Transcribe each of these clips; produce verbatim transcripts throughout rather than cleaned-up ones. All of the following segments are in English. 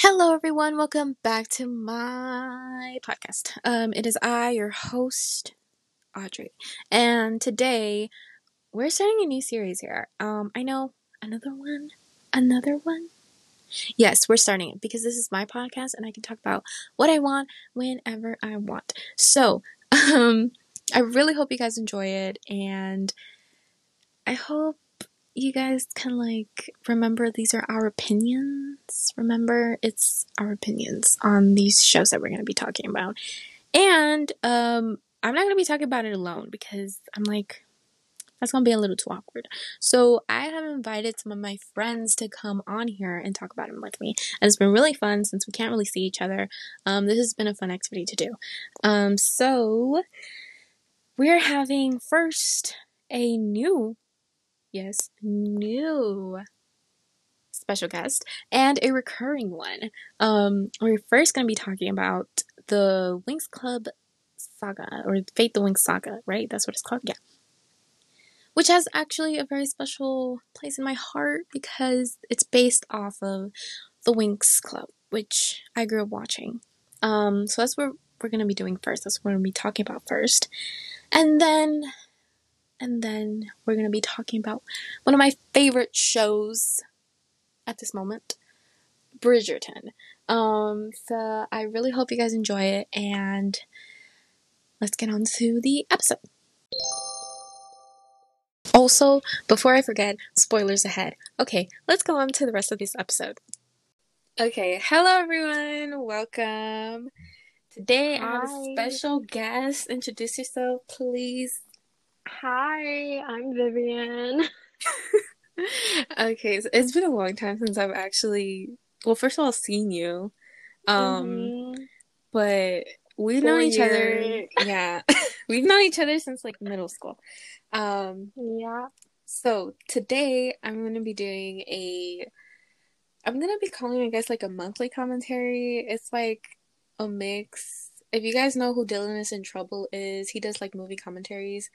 Hello everyone, welcome back to my podcast. Um, it is I, your host, Audrey, and today we're starting a new series here. Um, I know, another one, another one? Yes, we're starting it because this is my podcast and I can talk about what I want whenever I want. So, um, I really hope you guys enjoy it, and I hope you guys can, like, remember these are our opinions. Remember, it's our opinions on these shows that we're going to be talking about. And um, I'm not going to be talking about it alone because I'm like, that's going to be a little too awkward. So I have invited some of my friends to come on here and talk about them with me. And it's been really fun since we can't really see each other. Um, this has been a fun activity to do. Um, so we're having first a new Yes, new special guest and a recurring one. Um, we're first going to be talking about the Winx Club Saga, or Fate: The Winx Saga, right? That's what it's called, yeah. Which has actually a very special place in my heart because it's based off of the Winx Club, which I grew up watching. Um, so that's what we're going to be doing first. That's what we're going to be talking about first, and then. And then we're going to be talking about one of my favorite shows at this moment, Bridgerton. Um, so I really hope you guys enjoy it, and let's get on to the episode. Also, before I forget, spoilers ahead. Okay, let's go on to the rest of this episode. Okay, hello everyone, welcome. Today Hi. I have a special guest. Introduce yourself, please. Hi, I'm Vivian. Okay, so it's been a long time since I've actually, well, first of all, seen you. Um, mm-hmm. But we've Four known each years. other, yeah, we've known each other since, like, middle school. Um, yeah. So today I'm going to be doing a, I'm going to be calling you guys, like, a monthly commentary. It's, like, a mix. If you guys know who Dylan Is in Trouble is, he does, like, movie commentaries.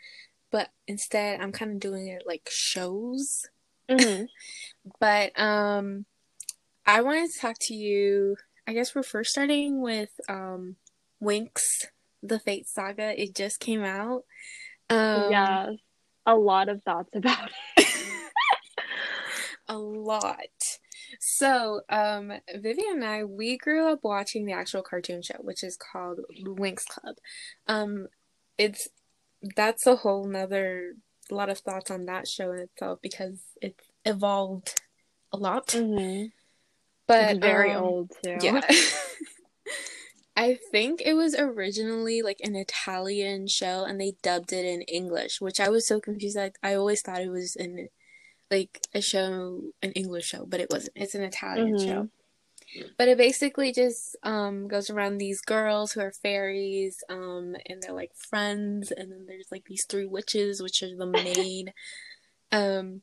But instead, I'm kind of doing it like shows. Mm-hmm. But um, I wanted to talk to you. I guess we're first starting with um, Winx, the Fate Saga. It just came out. Um, yeah, a lot of thoughts about it. A lot. So, um, Vivian and I, we grew up watching the actual cartoon show, which is called Winx Club. Um, it's... That's a whole nother lot of thoughts on that show in itself because it's evolved a lot. Mm-hmm. But it's very um, old too. Yeah. I think it was originally like an Italian show and they dubbed it in English, which I was so confused. Like I always thought it was in like a show, an English show, but it wasn't. It's an Italian mm-hmm. show. But it basically just um, goes around these girls who are fairies, um, and they're, like, friends. And then there's, like, these three witches, which are the main um,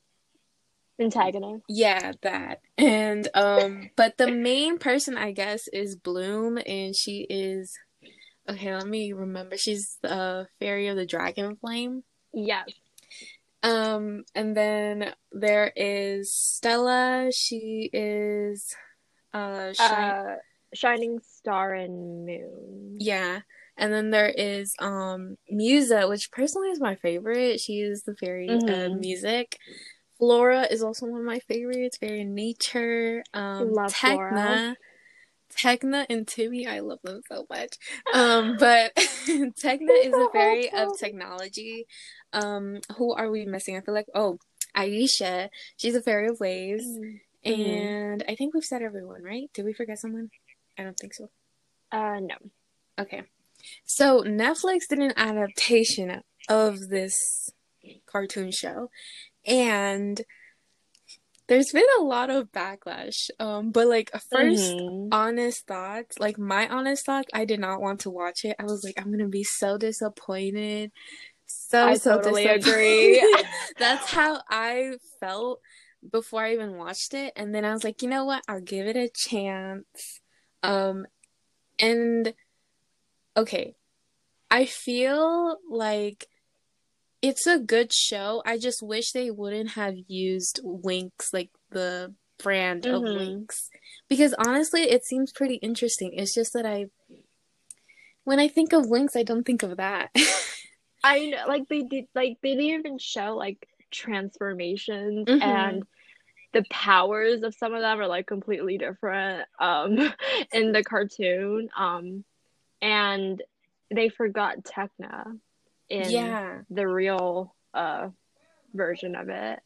antagonist. Yeah, that. And, um, but the main person, I guess, is Bloom. And she is, okay, let me remember. She's the uh, fairy of the dragon flame. Yeah. Um, and then there is Stella. She is... Uh, shine- uh, Shining Star and Moon. Yeah. And then there is um Musa, which personally is my favorite. She is the fairy of mm-hmm. uh, music. Flora is also one of my favorites. Fairy nature. Um, love Tecna. Flora. Tecna and Timmy, I love them so much. Um, but Tecna is the fairy awesome. of technology. Um, who are we missing? I feel like oh, Aisha. She's a fairy of waves. Mm-hmm. And I think we've said everyone, right? Did we forget someone? I don't think so. Uh, no. Okay. So Netflix did an adaptation of this cartoon show. And there's been a lot of backlash. Um, but, like, first mm-hmm. honest thoughts, like, my honest thoughts, I did not want to watch it. I was like, I'm going to be so disappointed. So, I so totally agree. That's how I felt before I even watched it, and then I was like, you know what, I'll give it a chance. Um, and okay, I feel like it's a good show. I just wish they wouldn't have used Winx, like the brand mm-hmm. of Winx, because honestly it seems pretty interesting. It's just that I when I think of Winx, I don't think of that. I know, like they did, like they didn't even show like transformations mm-hmm. and the powers of some of them are like completely different um in the cartoon, um and they forgot Tekna in yeah. the real uh version of it.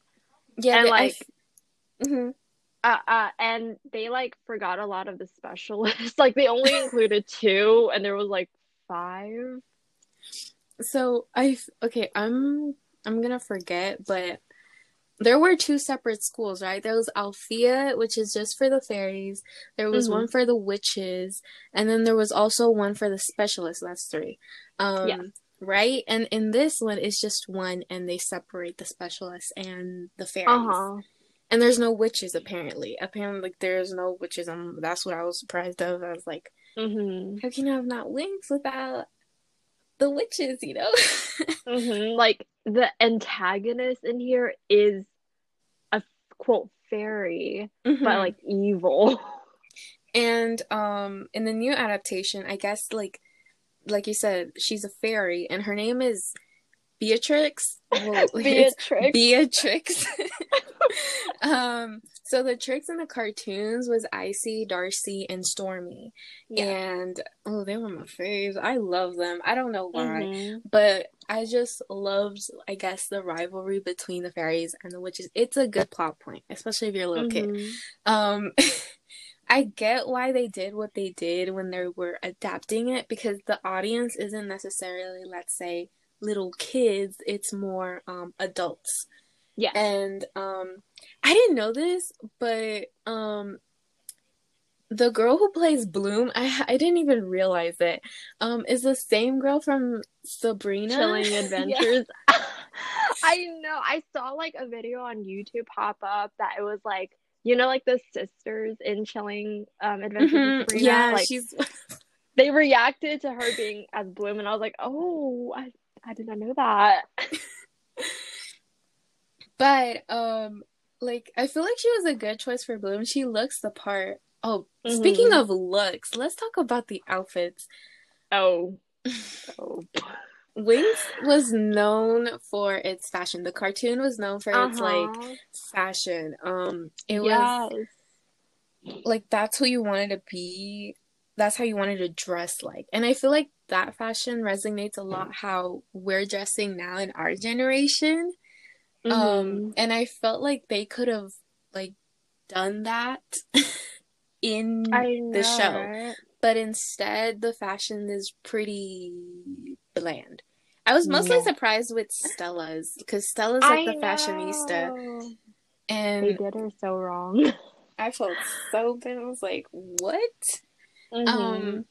Yeah, and like I f- mm-hmm. uh, uh and they like forgot a lot of the specialists. Like they only included two and there was like five. So I okay I'm I'm gonna forget, but there were two separate schools, right? There was Althea, which is just for the fairies. There was mm-hmm. one for the witches, and then there was also one for the specialists. That's three, um, yeah. right? And in this one, it's just one, and they separate the specialists and the fairies. Uh-huh. And there's no witches, apparently. Apparently, like, there's no witches, and that's what I was surprised of. I was like, mm-hmm. how can you have not Winx without the witches? You know, mm-hmm. like. The antagonist in here is a quote fairy, mm-hmm. but like evil. And um, in the new adaptation, I guess like, like you said, she's a fairy, and her name is Beatrix. Well, Beatrix. Beatrix. um. So the tricks in the cartoons was Icy, Darcy, and Stormy, yeah. and oh, they were my faves. I love them. I don't know why, mm-hmm. but I just loved, I guess, the rivalry between the fairies and the witches. It's a good plot point, especially if you're a little mm-hmm. kid. Um, I get why they did what they did when they were adapting it, because the audience isn't necessarily, let's say, little kids. It's more um, adults. Yeah. And um, I didn't know this, but um, the girl who plays Bloom, I I didn't even realize it, um, is the same girl from Sabrina. Chilling Adventures. Yeah. I know. I saw like a video on YouTube pop up that it was like, you know, like the sisters in Chilling um, Adventures mm-hmm. of Sabrina. Yeah, like, she's... they reacted to her being as Bloom, and I was like, oh, I, I did not know that. But, um, like, I feel like she was a good choice for Bloom. She looks the part. Oh, mm-hmm. speaking of looks, let's talk about the outfits. Oh. oh. Winx was known for its fashion. The cartoon was known for uh-huh. its, like, fashion. Um, It yes. was, like, that's who you wanted to be. That's how you wanted to dress like. And I feel like that fashion resonates a lot how we're dressing now in our generation. Mm-hmm. Um, and I felt like they could have, like, done that in the show. Right? But instead, the fashion is pretty bland. I was mostly yeah. surprised with Stella's, because Stella's, like, I the know. fashionista. And they did her so wrong. I felt so bad. I was like, what? Mm-hmm. Um,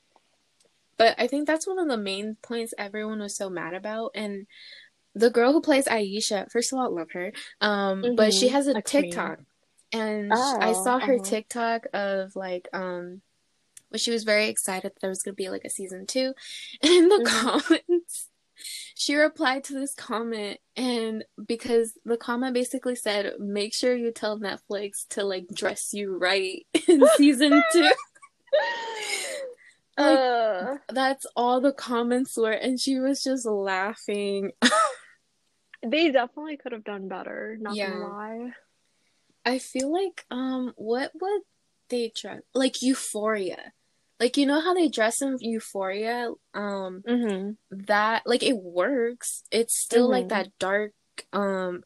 but I think that's one of the main points everyone was so mad about, and... the girl who plays Aisha, first of all, I love her, um, mm-hmm. but she has a, a TikTok, queen. and oh, I saw her uh-huh. TikTok of, like, um, when she was very excited that there was going to be, like, a season two, and in the mm-hmm. comments, she replied to this comment, and because the comment basically said, make sure you tell Netflix to, like, dress you right in season two. Like, uh, that's all the comments were, and she was just laughing. They definitely could have done better, not yeah. gonna lie. I feel like, um, what would they dress? Like, Euphoria. Like, you know how they dress in Euphoria? Um, mm-hmm. That, like, it works. It's still, mm-hmm. like, that dark, um,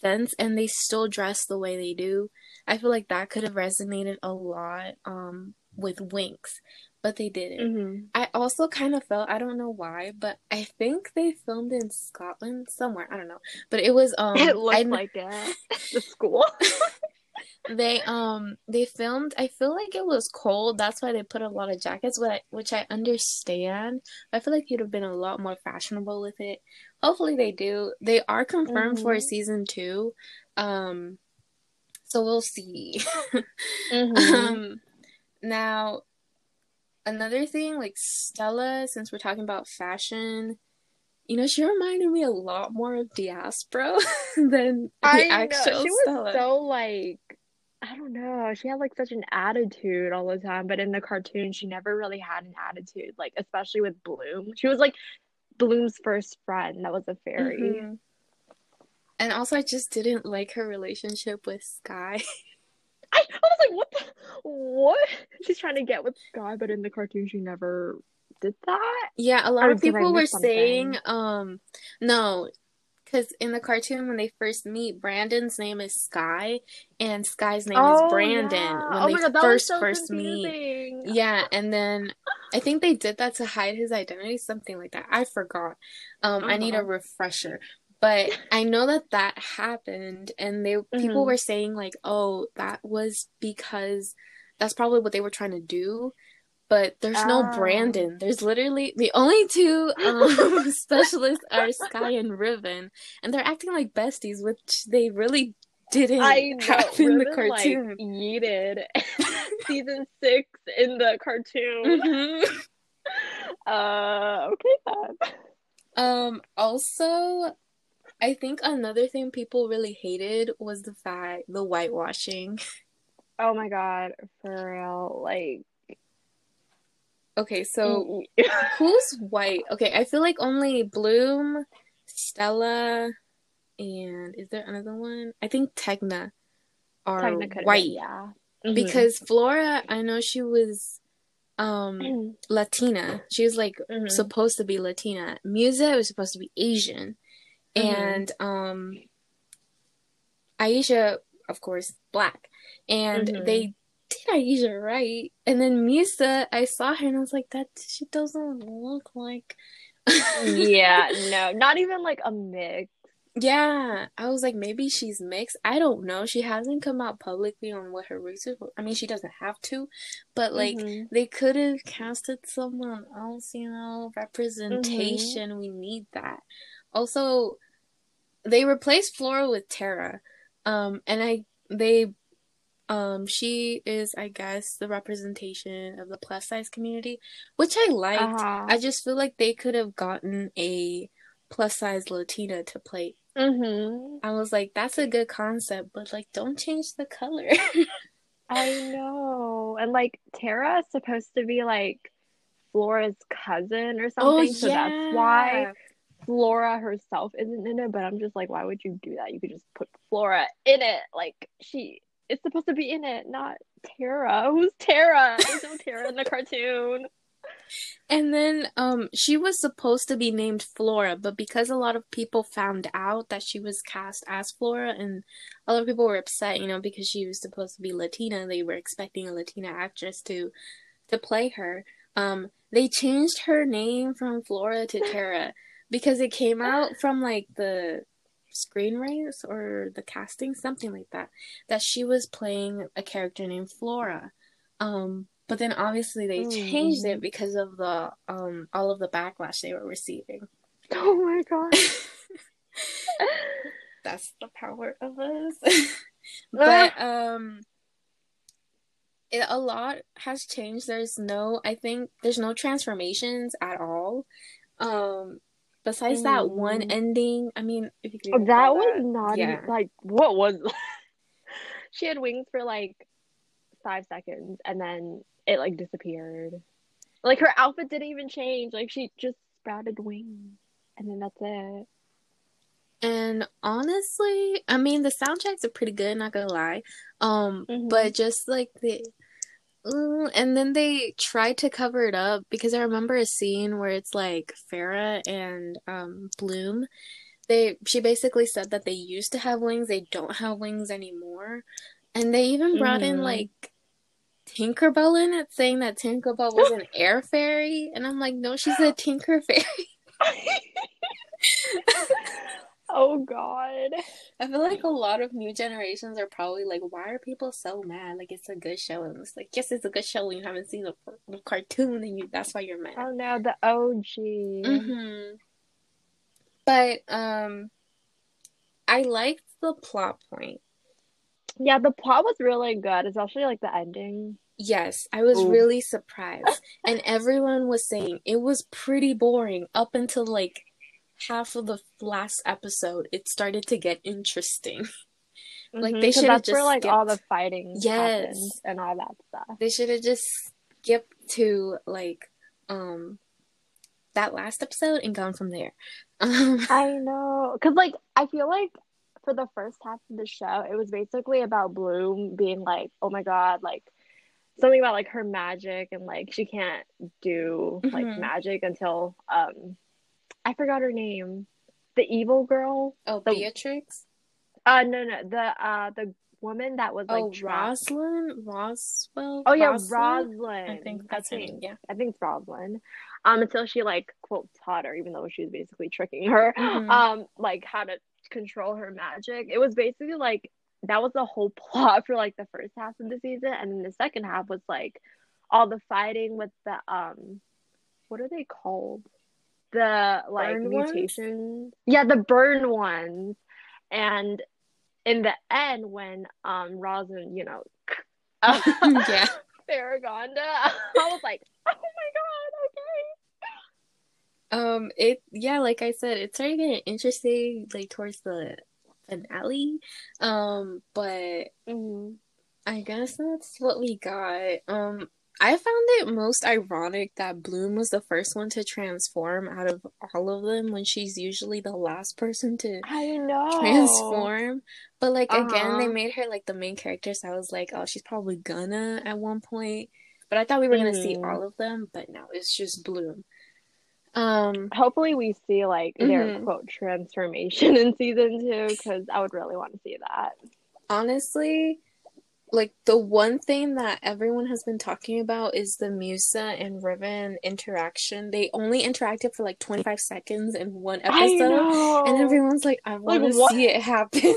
sense, and they still dress the way they do. I feel like that could have resonated a lot, um, with Winx, but they didn't. Mm-hmm. I also kind of felt, I don't know why, but I think they filmed in Scotland somewhere. I don't know, but it was um. It looked I, like that. The school. they um they filmed. I feel like it was cold. That's why they put a lot of jackets, which I, which I understand. I feel like you'd have been a lot more fashionable with it. Hopefully they do. They are confirmed mm-hmm. for season two, um, so we'll see. mm-hmm. Um. Now, another thing, like Stella, since we're talking about fashion, you know, she reminded me a lot more of Diaspora than the I actual know. She Stella. She was so, like, I don't know. She had like such an attitude all the time, but in the cartoon, she never really had an attitude. Like especially with Bloom, she was like Bloom's first friend that was a fairy. Mm-hmm. And also, I just didn't like her relationship with Skye. I, I was like, what? The, what? She's trying to get with Skye, but in the cartoon, she never did that. Yeah, a lot or of people were something. saying, um, no. Because in the cartoon, when they first meet, Brandon's name is Skye, and Skye's name oh, is Brandon yeah. when oh they my God, that first was so first confusing. meet. Yeah, and then I think they did that to hide his identity, something like that. I forgot. Um, oh, I need God. a refresher. But I know that that happened, and they mm-hmm. people were saying like, "Oh, that was because that's probably what they were trying to do." But there's oh. no Brandon. There's literally the only two um, specialists are Skye and Riven, and they're acting like besties, which they really didn't I know. have in Riven, the cartoon. Like, yeeted season six in the cartoon. Mm-hmm. Uh, okay then. Um. Also, I think another thing people really hated was the fact the whitewashing. Oh my God, for real, like. Okay, so who's white? Okay, I feel like only Bloom, Stella, and is there another one? I think Tegna are Tegna white. Be, yeah. Mm-hmm. Because Flora, I know she was um, mm-hmm. Latina. She was like mm-hmm. supposed to be Latina. Musa was supposed to be Asian. Mm-hmm. And um, Aisha, of course, black. And mm-hmm. they did Aisha right, and then Misa, I saw her and I was like, that she doesn't look like yeah no not even like a mix. yeah I was like, maybe she's mixed. I don't know, she hasn't come out publicly on what her roots are. I mean, she doesn't have to, but like mm-hmm. they could have casted someone else, you know, representation. Mm-hmm. We need that. Also, they replaced Flora with Tara, um and I they Um, she is, I guess, the representation of the plus size community, which I liked. Uh-huh. I just feel like they could have gotten a plus size Latina to play. Mm-hmm. I was like, that's a good concept, but like, don't change the color. I know, and like Tara is supposed to be like Flora's cousin or something, oh, yeah. so that's why Flora herself isn't in it. But I'm just like, why would you do that? You could just put Flora in it, like she. It's supposed to be in it, not Tara. Who's Tara? There's no Tara in the cartoon. And then um, she was supposed to be named Flora, but because a lot of people found out that she was cast as Flora, and a lot of people were upset, you know, because she was supposed to be Latina. They were expecting a Latina actress to to play her. Um, they changed her name from Flora to Tara because it came out from, like, the screenwriters or the casting, something like that, that she was playing a character named Flora, um but then obviously they mm. changed it because of the um all of the backlash they were receiving. Oh my God. That's the power of us. But um it, a lot has changed. There's no I think there's no transformations at all, um besides mm. that one ending. I mean, if you could even that was that. not yeah. like what was she had wings for like five seconds and then it like disappeared. Like her outfit didn't even change. Like she just sprouted wings and then that's it. And honestly, I mean, the soundtracks are pretty good, not gonna lie. Um, mm-hmm. but just like the and then they tried to cover it up because I remember a scene where it's like Farrah and um, Bloom. They she basically said that they used to have wings. They don't have wings anymore. And they even brought mm. in like Tinkerbell in it, saying that Tinkerbell was an air fairy. And I'm like, no, she's a Tinker Fairy. Oh God. I feel like a lot of new generations are probably like, why are people so mad? Like, it's a good show. And it's like, yes, it's a good show when you haven't seen the, the cartoon and you that's why you're mad. Oh no, the O G. Mm-hmm. But um I liked the plot point. Yeah, the plot was really good, especially like the ending. Yes, I was Ooh. really surprised. And everyone was saying it was pretty boring up until like half of the last episode. It started to get interesting. Like, they should have just where, like, skipped all the fighting, yes, and all that stuff. They should have just skipped to, like, um, that last episode and gone from there. Um, I know, because, like, I feel like for the first half of the show, it was basically about Bloom being like, oh my god, like, something about, like, her magic, and, like, she can't do, like, mm-hmm. magic until, um, I forgot her name. The evil girl. Oh, the, Beatrix? Uh, no, no, the, uh, the woman that was, like, oh, Rosalind? Roswell? Oh, yeah, Rosalind. I think that's her name, yeah. I think it's Rosalind. Um, until she, like, quote, taught her, even though she was basically tricking her, mm-hmm. um, like, how to control her magic. It was basically, like, that was the whole plot for, like, the first half of the season, and then the second half was, like, all the fighting with the, um, what are they called? The, like, burn mutations. Ones? Yeah, the burn ones. And in the end, when, um, Rosin, you know, uh, yeah. Farragonda, I was like, oh my god, okay. Um, it, yeah, like I said, it started getting interesting, like, towards the finale, um, but mm-hmm. I guess that's what we got. Um, I found it most ironic that Bloom was the first one to transform out of all of them when she's usually the last person to I know. transform. But, like, uh-huh. again, they made her, like, the main character, so I was like, oh, she's probably gonna at one point. But I thought we were mm. gonna see all of them, but no, it's just Bloom. Um, Hopefully we see, like, mm-hmm. their, quote, transformation in season two, because I would really want to see that. Honestly, like, the one thing that everyone has been talking about is the Musa and Riven interaction. They only interacted for, like, twenty-five seconds in one episode. And everyone's like, I want to like, see it happen.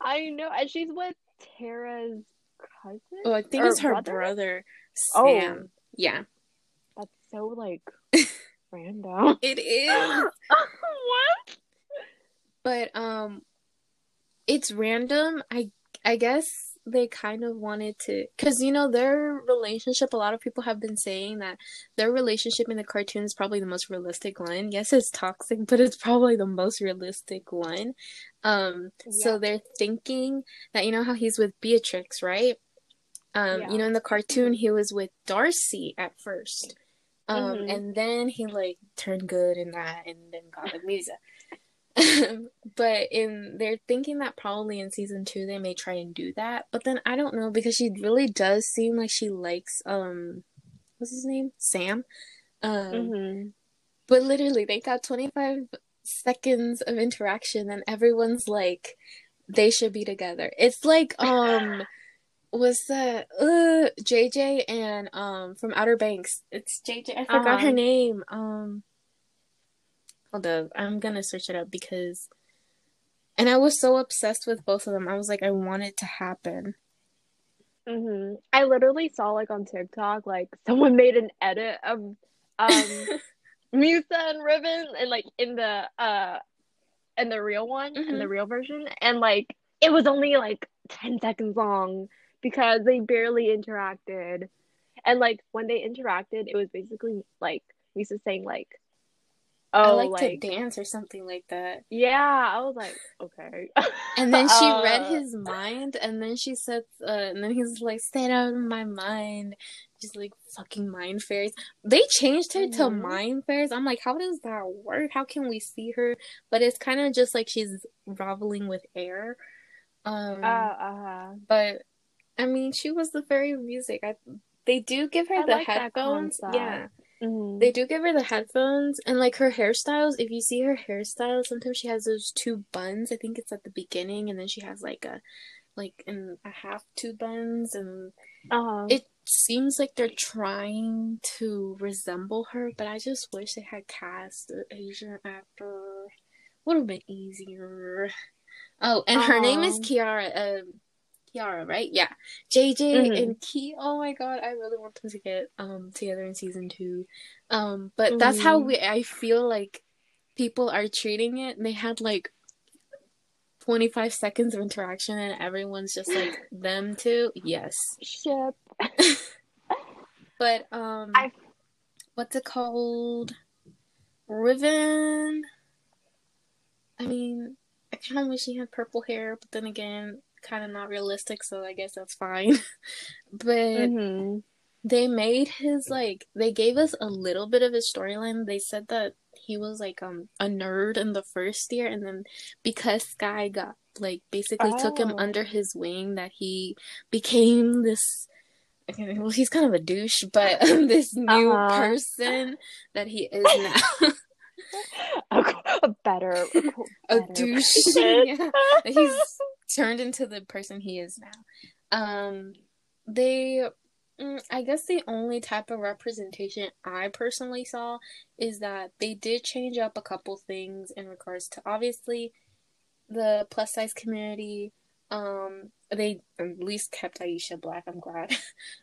I know. And she's with Tara's cousin? Oh, I think or it's her brother, brother Sam. Oh. Yeah. That's so, like, random. It is. What? But, um, it's random. I, I guess they kind of wanted to, because, you know, their relationship, a lot of people have been saying that their relationship in the cartoon is probably the most realistic one. Yes, it's toxic, but it's probably the most realistic one. Um, yeah. So they're thinking that, you know how he's with Beatrix, right? Um, yeah. You know, in the cartoon, he was with Darcy at first. Um, mm-hmm. And then he, like, turned good in that and then got with Misa. But in they're thinking that probably in season two they may try and do that, but then I don't know, because she really does seem like she likes um what's his name, Sam. Um mm-hmm. But literally they got twenty-five seconds of interaction and everyone's like they should be together. It's like um was that uh J J and um from Outer Banks, it's J J, I forgot um, her name. um Hold up, I'm gonna search it up because, and I was so obsessed with both of them. I was like, I want it to happen. Mm-hmm. I literally saw, like, on TikTok, like, someone made an edit of um, Musa and Riven, and, like, in the uh, in the real one, mm-hmm. in the real version, and, like, it was only, like, ten seconds long because they barely interacted, and, like, when they interacted, it was basically like Musa saying, like, oh, I like, like to dance or something like that. Yeah, I was like, okay. And then she uh, read his mind, and then she said, uh, and then he's like, stay out of my mind. She's like, fucking mind fairies. They changed her mm-hmm. to mind fairies. I'm like, how does that work? How can we see her? But it's kind of just like she's groveling with air. Um, uh, uh-huh. But, I mean, she was the fairy of music. I, they do give her I the like headphones. Yeah. Mm-hmm. They do give her the headphones, and, like, her hairstyles, if you see her hairstyles, sometimes she has those two buns. I think it's at the beginning, and then she has, like, a like in a half two buns, and uh-huh. it seems like they're trying to resemble her, but I just wish they had cast an Asian actor. Would have been easier. Oh, and uh-huh. her name is Kiara. Um, Kiara, right? Yeah. J J mm-hmm. and Key. Oh my god, I really want them to get um together in season two. Um, but mm-hmm. that's how we. I feel like people are treating it. They had like twenty-five seconds of interaction, and everyone's just like them two. Yes. Ship. But um, I... what's it called? Riven. I mean, I kind of wish he had purple hair, but then again, kind of not realistic, so I guess that's fine. But mm-hmm. they made his, like, they gave us a little bit of his storyline. They said that he was, like, um a nerd in the first year, and then because Sky got, like, basically oh. took him under his wing, that he became this... Okay, well, he's kind of a douche, but this new uh-huh. person that he is now. a, a better, a, better a douche. Yeah. He's turned into the person he is now. Um, they, I guess, the only type of representation I personally saw is that they did change up a couple things in regards to obviously the plus size community. Um, they at least kept Aisha Black, I'm glad.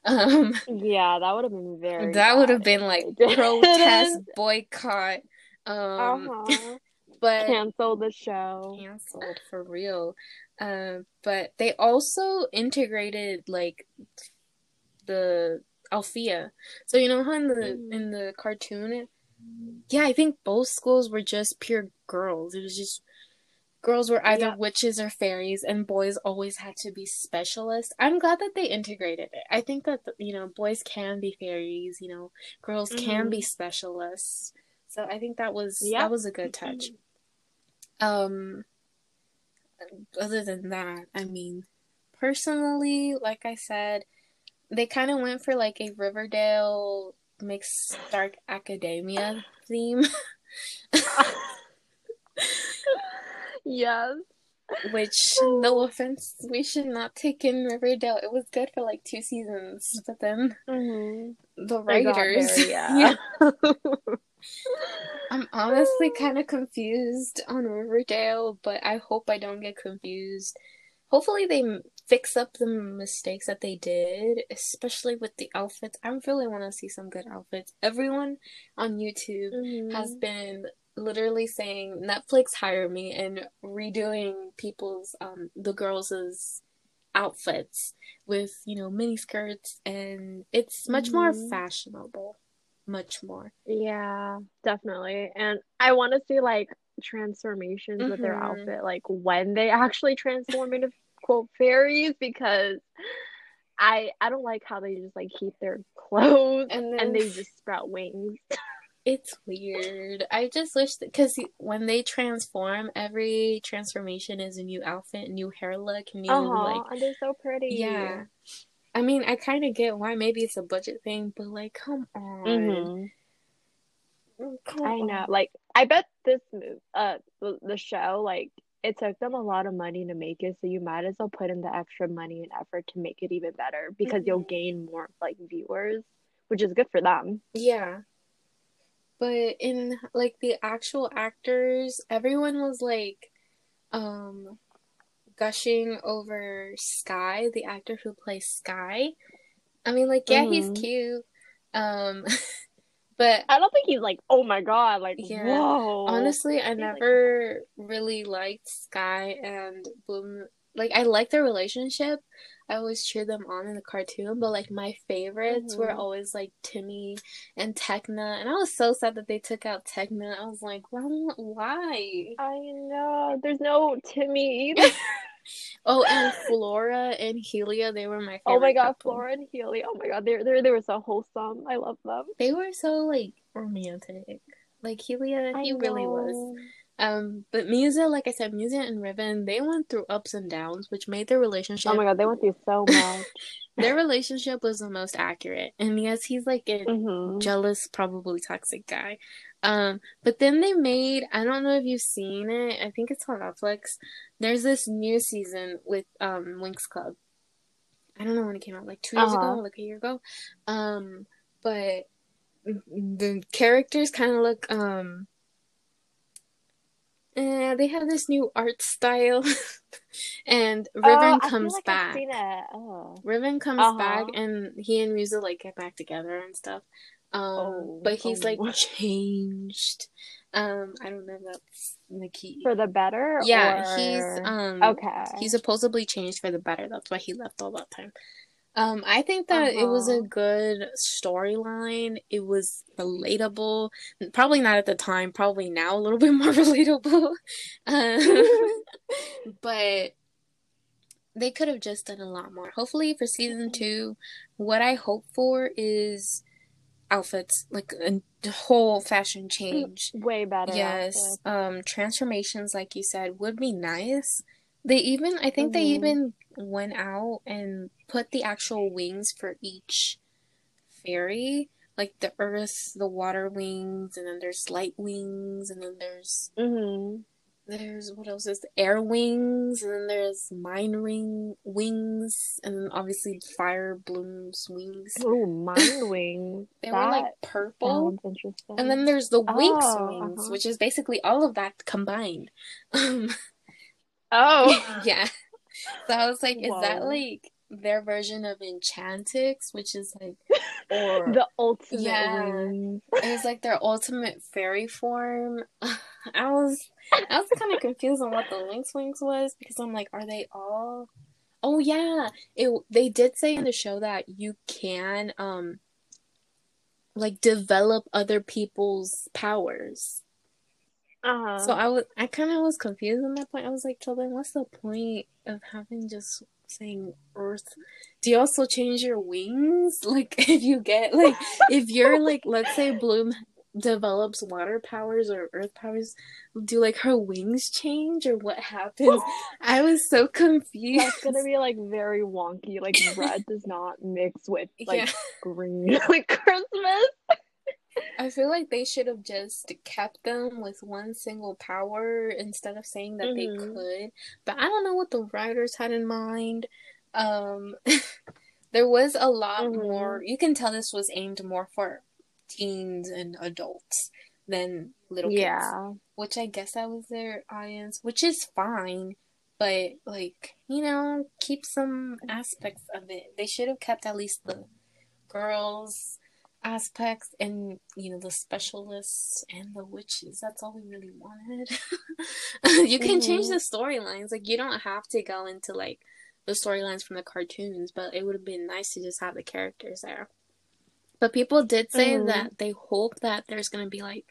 Um, yeah, that would have been very That would have been, like, protest, boycott. Um, uh-huh. But cancel the show. Canceled, for real. Uh, but they also integrated, like, the Althea. So, you know how in the, mm. in the cartoon? Yeah, I think both schools were just pure girls. It was just... Girls were either yeah. witches or fairies, and boys always had to be specialists. I'm glad that they integrated it. I think that, you know, boys can be fairies, you know, girls mm-hmm. can be specialists. So I think that was yeah. that was a good touch. Mm-hmm. Um, other than that, I mean, personally, like I said, they kind of went for, like, a Riverdale mixed dark academia theme. Yes. Which, no offense, we should not take in Riverdale. It was good for, like, two seasons, but then mm-hmm. the writers... There, yeah. yeah. I'm honestly kind of confused on Riverdale, but I hope I don't get confused. Hopefully they fix up the mistakes that they did, especially with the outfits. I really want to see some good outfits. Everyone on YouTube mm-hmm. has been... literally saying Netflix hire me and redoing people's um the girls' outfits with, you know, mini skirts, and it's much mm-hmm. more fashionable, much more yeah definitely. And I want to see, like, transformations mm-hmm. with their outfit, like when they actually transform into quote fairies, because I I don't like how they just, like, keep their clothes and, then... and they just sprout wings. It's weird. I just wish that, because when they transform, every transformation is a new outfit, new hair look, new uh-huh, like. And they're so pretty. Yeah. I mean, I kind of get why. Maybe it's a budget thing, but, like, come on. Mm-hmm. Come I on. know. Like, I bet this move, uh, the, the show, like, it took them a lot of money to make it, so you might as well put in the extra money and effort to make it even better, because mm-hmm. you'll gain more, like, viewers, which is good for them. Yeah. But in, like, the actual actors, everyone was, like, um, gushing over Sky, the actor who plays Sky. I mean, like, yeah, mm-hmm. he's cute. Um, but... I don't think he's, like, oh, my God, like, yeah. whoa. Honestly, I he's never like... really liked Sky and Bloom. Like, I liked their relationship. I always cheered them on in the cartoon, but, like, my favorites mm-hmm. were always, like, Timmy and Tekna, and I was so sad that they took out Tekna. I was like, well, why? I know. There's no Timmy either. Oh, and Flora and Helia, they were my favorite Oh, my God, couple. Flora and Helia. Oh, my God, they, they, they were so wholesome. I love them. They were so, like, romantic. Like, Helia, I he know. really was. Um, but Misa, like I said, Misa and Riven, they went through ups and downs, which made their relationship... Oh my God, they went through so much. Their relationship was the most accurate. And yes, he's, like, a mm-hmm. jealous, probably toxic guy. Um, but then they made... I don't know if you've seen it. I think it's on Netflix. There's this new season with um, Winx Club. I don't know when it came out. Like, two years uh-huh. ago? Like, a year ago? Um, but the characters kind of look... Um, Uh, they have this new art style, and Riven oh, comes like back. Oh. Riven comes uh-huh. back, and he and Musa, like, get back together and stuff. Um, oh, but he's oh. like changed. Um, I don't know if that's the key for the better. Yeah, or... he's um okay. He supposedly changed for the better. That's why he left all that time. Um, I think that uh-huh. it was a good storyline. It was relatable. Probably not at the time. Probably now a little bit more relatable. Um, but they could have just done a lot more. Hopefully for season two, what I hope for is outfits, like a whole fashion change. Way better. Yes. Um, transformations, like you said, would be nice. They even, I think mm-hmm. they even went out and put the actual wings for each fairy, like the earth, the water wings, and then there's light wings, and then there's mm-hmm. there's what else is air wings, and then there's mine ring wings, and then obviously fire blooms wings. Oh, mine wings. They that were like purple. Sounds interesting. And then there's the Winx oh, wings, uh-huh. which is basically all of that combined. Um, oh yeah. So I was like, is Whoa. that like their version of Enchantix, which is like or the ultimate yeah, wings. It was like their ultimate fairy form. I was I was kind of confused on what the Winx Winx was, because I'm like, are they all oh yeah. It they did say in the show that you can um like develop other people's powers. Uh-huh. So I was, I kind of was confused on that point. I was like, children, what's the point of having just saying Earth? Do you also change your wings? Like, if you get, like, if you're, like, let's say Bloom develops water powers or Earth powers, do, like, her wings change or what happens? I was so confused. That's gonna be, like, very wonky. Like, red does not mix with, like, yeah. green. Like, Christmas. I feel like they should have just kept them with one single power instead of saying that mm-hmm. they could. But I don't know what the writers had in mind. Um, there was a lot mm-hmm. more. You can tell this was aimed more for teens and adults than little kids. Yeah. Which I guess that was their audience, which is fine. But, like, you know, keep some aspects of it. They should have kept at least the girls aspects and, you know, the specialists and the witches. That's all we really wanted. You can mm-hmm. change the storylines. Like, you don't have to go into, like, the storylines from the cartoons, but it would have been nice to just have the characters there. But people did say mm-hmm. that they hope that there's going to be, like,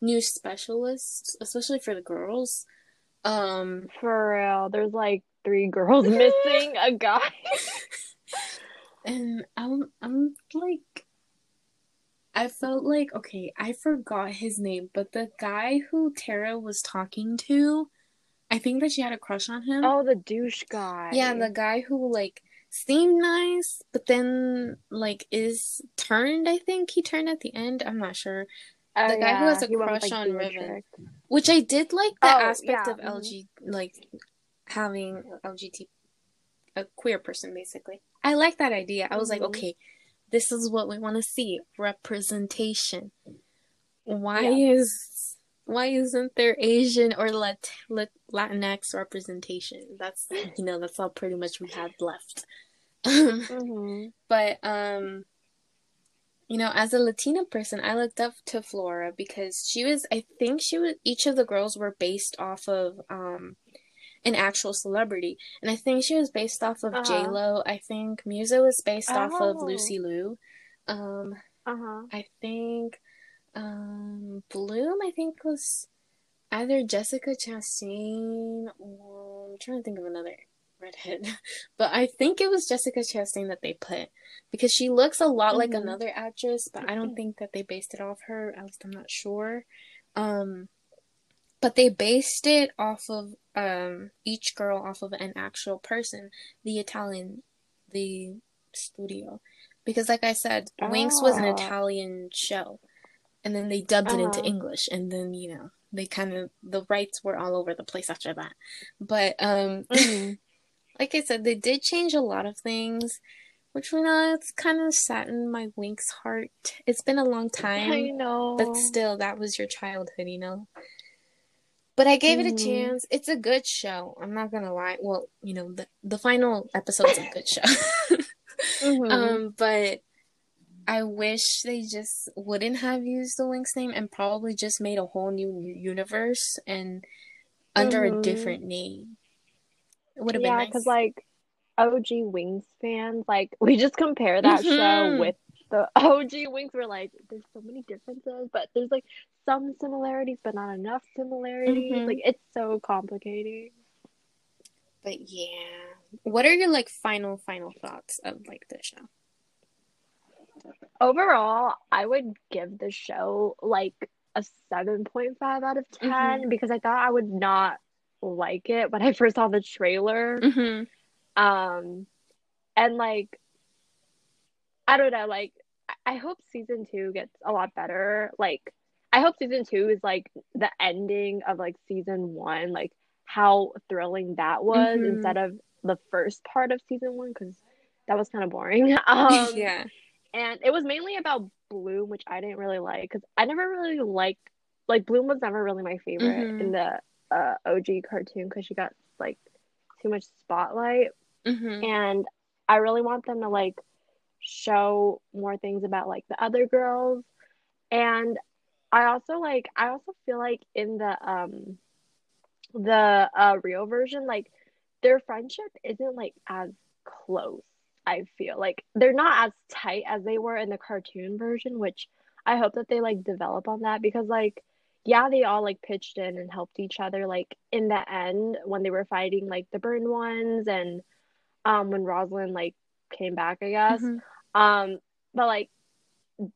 new specialists, especially for the girls. Um, for real. There's, like, three girls missing a guy. And I'm, I'm, like, I felt like, okay, I forgot his name, but the guy who Tara was talking to, I think that she had a crush on him. Oh, the douche guy. Yeah, the guy who, like, seemed nice, but then, like, is turned, I think he turned at the end. I'm not sure. Oh, the guy yeah. who has a he crush with, like, on Riven. Which I did like the oh, aspect yeah. of L G, like, having L G B T, a queer person, basically. I like that idea. I was mm-hmm. like, okay, this is what we want to see. Representation. Why yeah. is why isn't there Asian or Lat- Lat- Latinx representation? That's, you know, that's all pretty much we had left. mm-hmm. But, um, you know, as a Latina person, I looked up to Flora because she was, I think she was, each of the girls were based off of um, an actual celebrity. And I think she was based off of uh-huh. J-Lo. I think Musa was based oh. off of Lucy Liu. Um, uh-huh. I think um, Bloom, I think, was either Jessica Chastain or I'm trying to think of another redhead. But I think it was Jessica Chastain that they put, because she looks a lot mm-hmm. like another actress, but I don't think that they based it off her. At least I'm not sure. Um, but they based it off of um, each girl off of an actual person. The Italian, the studio. Because, like I said, oh. Winx was an Italian show. And then they dubbed uh-huh. it into English. And then, you know, they kind of, the rights were all over the place after that. But, um, mm-hmm. like I said, they did change a lot of things, which, you know, it's kind of saddened my Winx heart. It's been a long time. I know. But still, that was your childhood, you know? But I gave mm-hmm. it a chance. It's a good show. I'm not going to lie. Well, you know, the, the final episode's a good show. Mm-hmm. Um, but I wish they just wouldn't have used the Winx name and probably just made a whole new universe and under mm-hmm. a different name. It would have yeah, been nice. Yeah, because, like, O G Wings fans, like, we just compare that mm-hmm. show with the O G Wings. We're like, there's so many differences, but there's like some similarities, but not enough similarities. Mm-hmm. Like, it's so complicated. But yeah, what are your like final final thoughts of like the show? Overall, I would give the show like a seven point five out of ten mm-hmm. because I thought I would not like it when I first saw the trailer. Mm-hmm. Um, and like, I don't know, like, I-, I hope season two gets a lot better. Like, I hope season two is like the ending of like season one, like how thrilling that was mm-hmm. instead of the first part of season one, because that was kind of boring. Um, yeah. And it was mainly about Bloom, which I didn't really like, because I never really liked, like, Bloom was never really my favorite mm-hmm. in the uh, O G cartoon, because she got, like, too much spotlight. Mm-hmm. And I really want them to, like, show more things about, like, the other girls. And I also, like, I also feel like in the, um, the uh, real version, like, their friendship isn't, like, as close. I feel like they're not as tight as they were in the cartoon version, which I hope that they like develop on that, because like, yeah, they all like pitched in and helped each other, like in the end when they were fighting like the burned ones, and um when Rosalind like came back, I guess. Mm-hmm. Um but like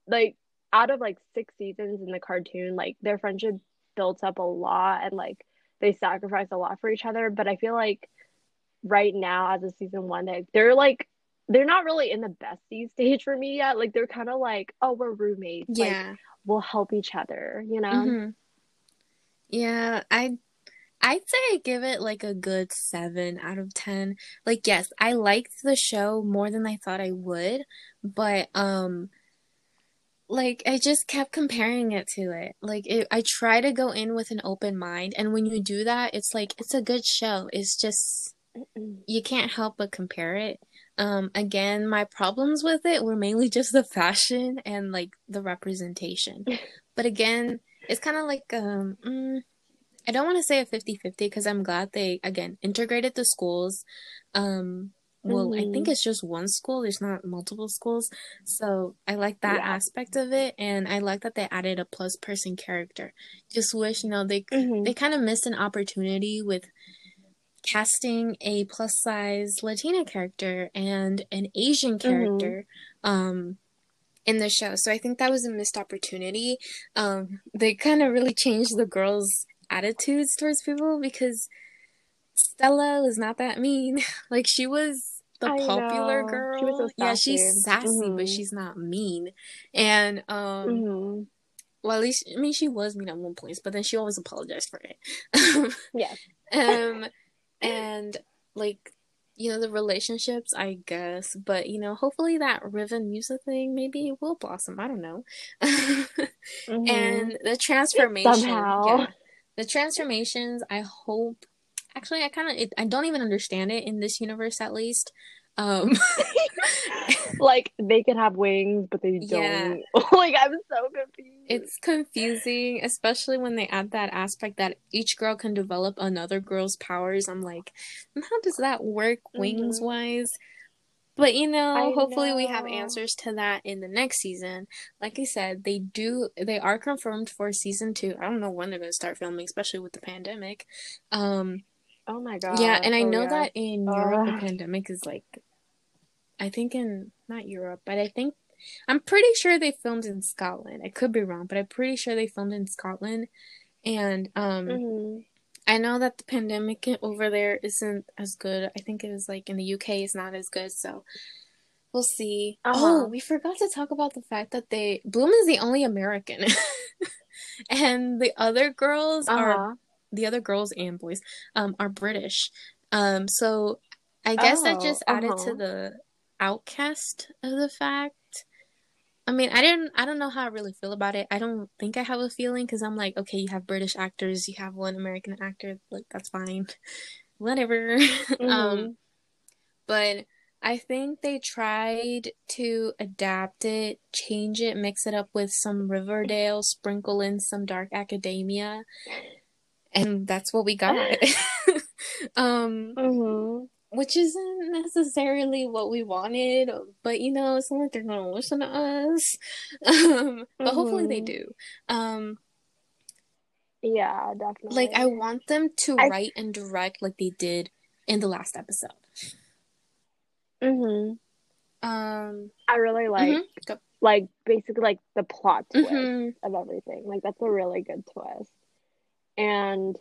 like out of like six seasons in the cartoon, like their friendship built up a lot, and like they sacrificed a lot for each other. But I feel like right now as a season one, they they're like they're not really in the bestie stage for me yet. Like, they're kind of like, oh, we're roommates. Yeah. Like, we'll help each other, you know? Mm-hmm. Yeah, I, I'd say I give it, like, a good seven out of ten. Like, yes, I liked the show more than I thought I would. But, um, like, I just kept comparing it to it. Like, it, I try to go in with an open mind. And when you do that, it's like, it's a good show. It's just, you can't help but compare it. Um, again, my problems with it were mainly just the fashion and, like, the representation. But again, it's kind of like, um, mm, I don't want to say a fifty-fifty, because I'm glad they, again, integrated the schools. Um, well, mm-hmm. I think it's just one school. There's not multiple schools. So I like that yeah. aspect of it. And I like that they added a plus person character. Just wish, you know, they, mm-hmm. they kind of missed an opportunity with casting a plus size Latina character and an Asian character mm-hmm. um in the show. So I think that was a missed opportunity. Um they kind of really changed the girls' attitudes towards people, because Stella was not that mean. Like, she was the I popular know. girl. She was so sassy. Yeah, she's sassy, mm-hmm. but she's not mean. And um mm-hmm. well, at least, I mean, she was mean at one point, but then she always apologized for it. Yeah. um And, like, you know, the relationships, I guess. But, you know, hopefully that Riven Musa thing, maybe it will blossom. I don't know. mm-hmm. And the transformation. Somehow. Yeah, the transformations, I hope. Actually, I kind of, I don't even understand it in this universe, at least. Um, like, they can have wings, but they yeah. don't. Like, I'm so confused. It's confusing, especially when they add that aspect that each girl can develop another girl's powers. I'm like, how does that work wings wise? Mm-hmm. But, you know, I hopefully know. we have answers to that in the next season. Like I said, they do, they are confirmed for season two. I don't know when they're going to start filming, especially with the pandemic. Um, Oh my god. Yeah, and I oh, know yeah. that in uh. Europe the pandemic is like, I think in, not Europe, but I think, I'm pretty sure they filmed in Scotland. I could be wrong, but I'm pretty sure they filmed in Scotland. And um, mm-hmm. I know that the pandemic over there isn't as good. I think it was like in the U K it's not as good, so we'll see. Uh-huh. Oh, we forgot to talk about the fact that they, Bloom is the only American. And the other girls uh-huh. are... the other girls and boys um are British, um so I guess oh, that just added uh-huh. to the outcast of the fact. I mean, I didn't I don't know how I really feel about it. I don't think I have a feeling, because I'm like, okay, you have British actors, you have one American actor, like, that's fine, whatever. Mm-hmm. Um but I think they tried to adapt it, change it, mix it up with some Riverdale, sprinkle in some Dark Academia. And that's what we got. um, mm-hmm. which isn't necessarily what we wanted, but you know, it's not like they're gonna listen to us. Um, but mm-hmm. hopefully they do. Um, yeah, definitely. Like, I want them to I... write and direct like they did in the last episode. Mm-hmm. Um, I really like mm-hmm. like basically like the plot twist mm-hmm. of everything. Like, that's a really good twist. And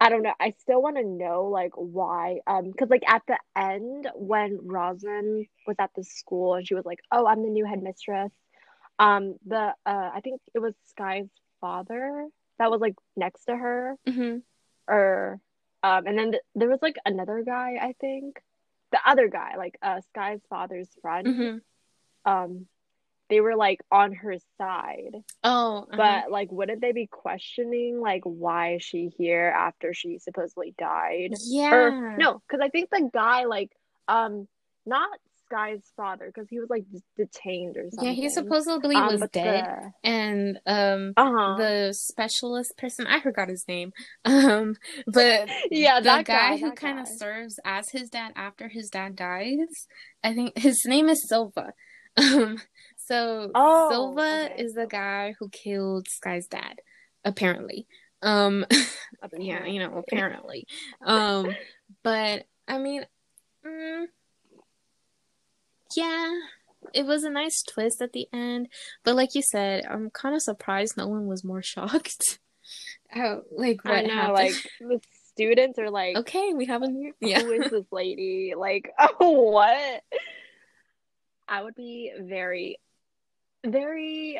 I don't know, I still want to know like why, um because like at the end when Rosin was at the school and she was like, oh, I'm the new headmistress, um the uh I think it was Sky's father that was like next to her, mm-hmm. or um and then th- there was like another guy, I think the other guy, like uh Sky's father's friend, mm-hmm. um they were like on her side. Oh, uh-huh. But like, wouldn't they be questioning like why is she here after she supposedly died? Yeah, or, no, because I think the guy like um not Sky's father, because he was like detained or something. Yeah, he supposedly um, was dead, the... and um uh-huh. the specialist person, I forgot his name, um but yeah, that the guy, guy who kind of serves as his dad after his dad dies, I think his name is Silva. Um, so oh, Silva okay. is the guy who killed Sky's dad, apparently. Um, apparently. Yeah, you know, apparently. Um, but I mean, mm, yeah, it was a nice twist at the end. But like you said, I'm kind of surprised no one was more shocked. How, like what I know, happened? Like the students are like, okay, we have a new. Yeah. Who is this lady? Like, oh, what? I would be very, very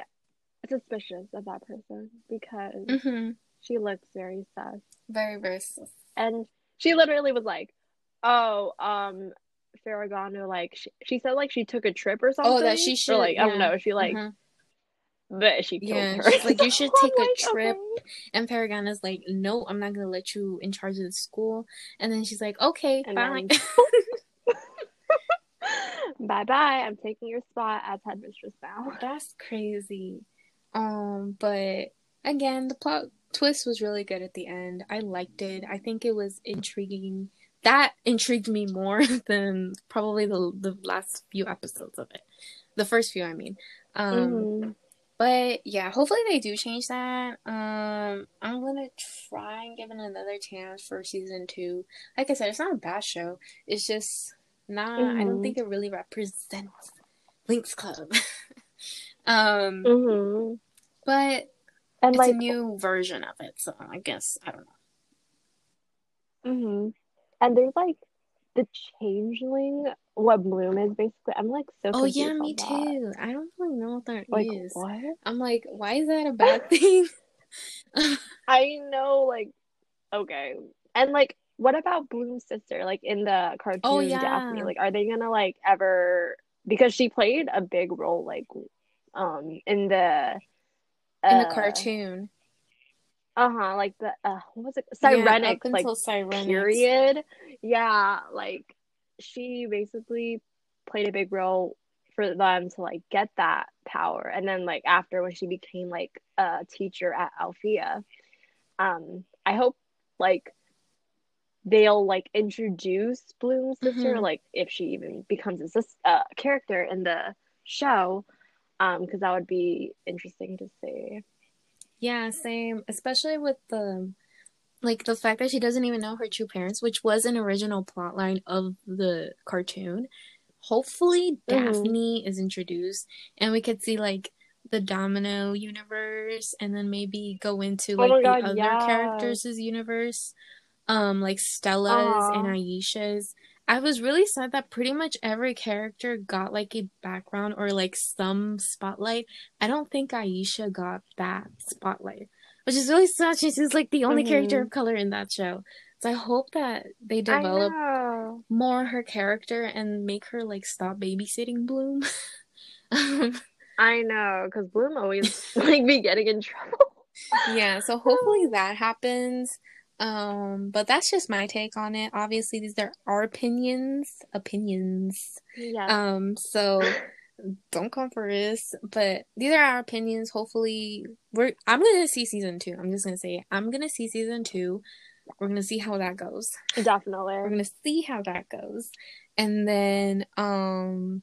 suspicious of that person because mm-hmm. she looks very sus. Very, very sus. And she literally was like, oh, um, Ferragamo, like, she, she said, like, she took a trip or something. Oh, that she should. Or, like, yeah. I don't know, she, like, mm-hmm. but she killed yeah, her. She's like, you should take like, a trip. Okay. And Ferragana's like, no, I'm not going to let you in charge of the school. And then she's like, okay, and bye. Then- Bye bye. I'm taking your spot as headmistress now. That's crazy. Um, but again, the plot twist was really good at the end. I liked it. I think it was intriguing. That intrigued me more than probably the the last few episodes of it. The first few, I mean. Um, mm-hmm. But yeah, hopefully they do change that. Um, I'm gonna try and give it another chance for season two. Like I said, it's not a bad show. It's just. Nah, mm-hmm. I don't think it really represents Winx Club. um, mm-hmm. But and it's like, a new version of it, so I guess, I don't know. Mm-hmm. And there's, like, the changeling, what Bloom is, basically. I'm, like, so confused. Oh, yeah, me that. too. I don't really know what that like, is. What? I'm like, why is that a bad thing? I know, like, okay. And, like, what about Bloom's sister, like, in the cartoon, oh, yeah. Daphne? Like, are they gonna, like, ever... Because she played a big role, like, um, in the... Uh... In the cartoon. Uh-huh, like the, uh, what was it? Cyrenic, yeah, like, Cyrenic. Period. Yeah, like, she basically played a big role for them to, like, get that power. And then, like, after when she became, like, a teacher at Alfea, um, I hope, like... they'll like introduce Bloom's sister, mm-hmm. like if she even becomes a sis- uh, character in the show, um, because that would be interesting to see. Yeah, same. Especially with the like the fact that she doesn't even know her true parents, which was an original plotline of the cartoon. Hopefully, Daphne mm-hmm. is introduced, and we could see like the Domino universe, and then maybe go into like oh my God, the other yeah. characters' universe. Um, like Stella's Aww. and Aisha's. I was really sad that pretty much every character got like a background or like some spotlight. I don't think Aisha got that spotlight, which is really sad. She's like the only mm-hmm. character of color in that show. So I hope that they develop more her character and make her like stop babysitting Bloom. um, I know, because Bloom always like be getting in trouble. Yeah, so hopefully that happens. Um, but that's just my take on it. Obviously, these are our opinions. Opinions. Yeah. Um, so don't come for us. But these are our opinions. Hopefully, we're. I'm gonna see season two. I'm just gonna say it. I'm gonna see season two. we're gonna see how that goes. Definitely. We're gonna see how that goes. And then um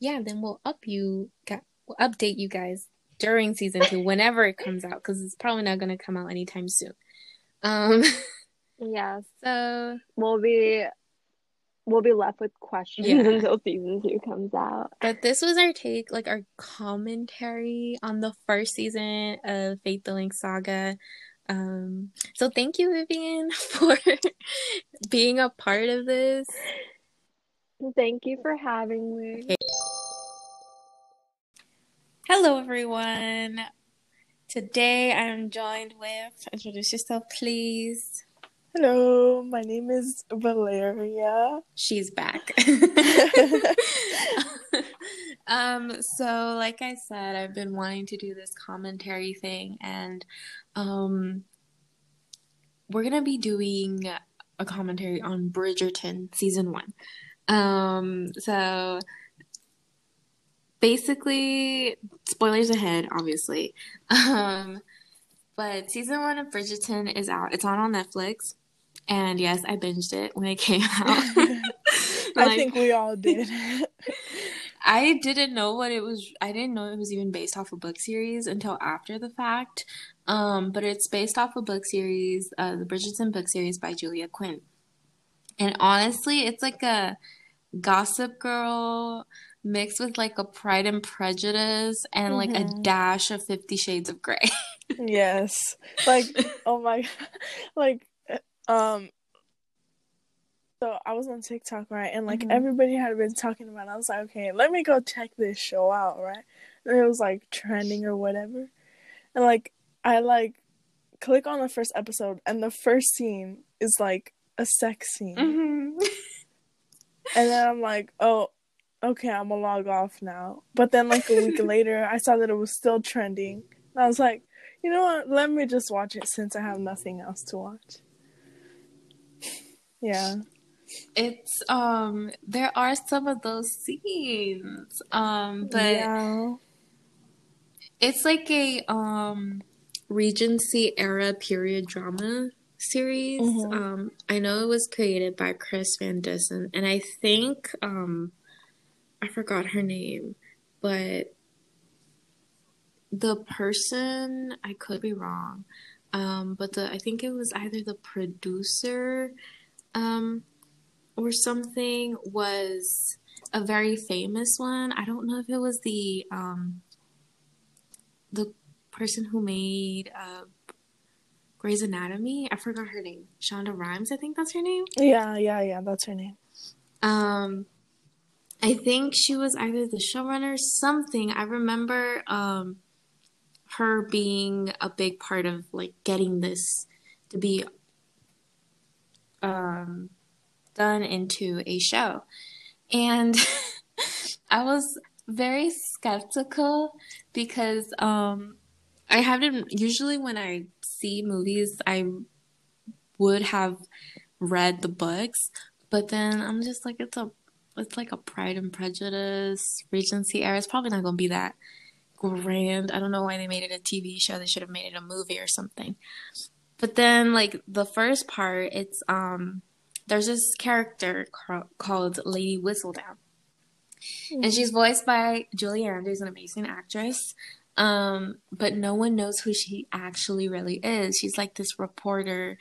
yeah, then we'll up you we'll update you guys during season two, whenever it comes out, because it's probably not gonna come out anytime soon. Um Yeah. So we'll be we'll be left with questions yeah. until season two comes out. But this was our take, like our commentary on the first season of Fate: The Winx Saga. Um, so thank you, Vivian, for being a part of this. Thank you for having me. Okay. Hello, everyone. Today I'm joined with, introduce yourself, please. Hello, my name is Valeria. She's back. um, so like I said, I've been wanting to do this commentary thing, and um, we're going to be doing a commentary on Bridgerton season one. Um, so basically, spoilers ahead, obviously. Um, but season one of Bridgerton is out. It's on on Netflix. And yes, I binged it when it came out. like, I think we all did. I didn't know what it was. I didn't know it was even based off a book series until after the fact. Um, but it's based off a book series, uh, the Bridgerton book series by Julia Quinn. And honestly, it's like a Gossip Girl mixed with like a Pride and Prejudice and mm-hmm. like a dash of Fifty Shades of Grey. Yes. Like, oh my God. Like, Um, so I was on TikTok, right, and like mm-hmm. everybody had been talking about it. I was like, okay, let me go check this show out, right? And it was like trending or whatever, and like I like click on the first episode, and the first scene is like a sex scene, mm-hmm. and then I'm like, oh, okay, I'm gonna log off now. But then like a week later, I saw that it was still trending, and I was like, you know what? Let me just watch it since I have nothing else to watch. Yeah, it's um there are some of those scenes um but yeah. It's like a um Regency era period drama series. Mm-hmm. um I know it was created by Chris Van Dusen, and I think um I forgot her name, but the person, I could be wrong, um but the I think it was either the producer Um, or something, was a very famous one. I don't know if it was the um, the person who made uh, Grey's Anatomy. I forgot her name. Shonda Rhimes, I think that's her name. Yeah, yeah, yeah, that's her name. Um, I think she was either the showrunner or something. I remember um, her being a big part of like getting this to be um done into a show, and I was very skeptical because um I haven't usually when I see movies I would have read the books, but then I'm just like, it's a it's like a Pride and Prejudice Regency era, it's probably not gonna be that grand. I don't know why they made it a T V show, they should have made it a movie or something. But then, like, the first part, it's, um, there's this character ca- called Lady Whistledown. Mm-hmm. And she's voiced by Julie Andrews, an amazing actress. Um, but no one knows who she actually really is. She's, like, this reporter.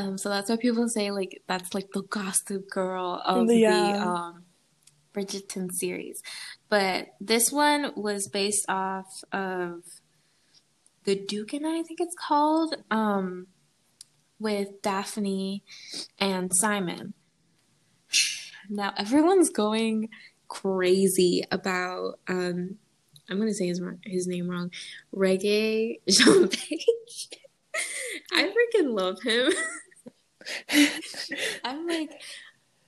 Um, so that's why people say, like, that's, like, the Gossip Girl of yeah. the um, Bridgerton series. But this one was based off of The Duke and I, I think it's called. Um... with Daphne and Simon. Now everyone's going crazy about um I'm gonna say his his name wrong, Regé-Jean Page. I freaking love him. I'm like,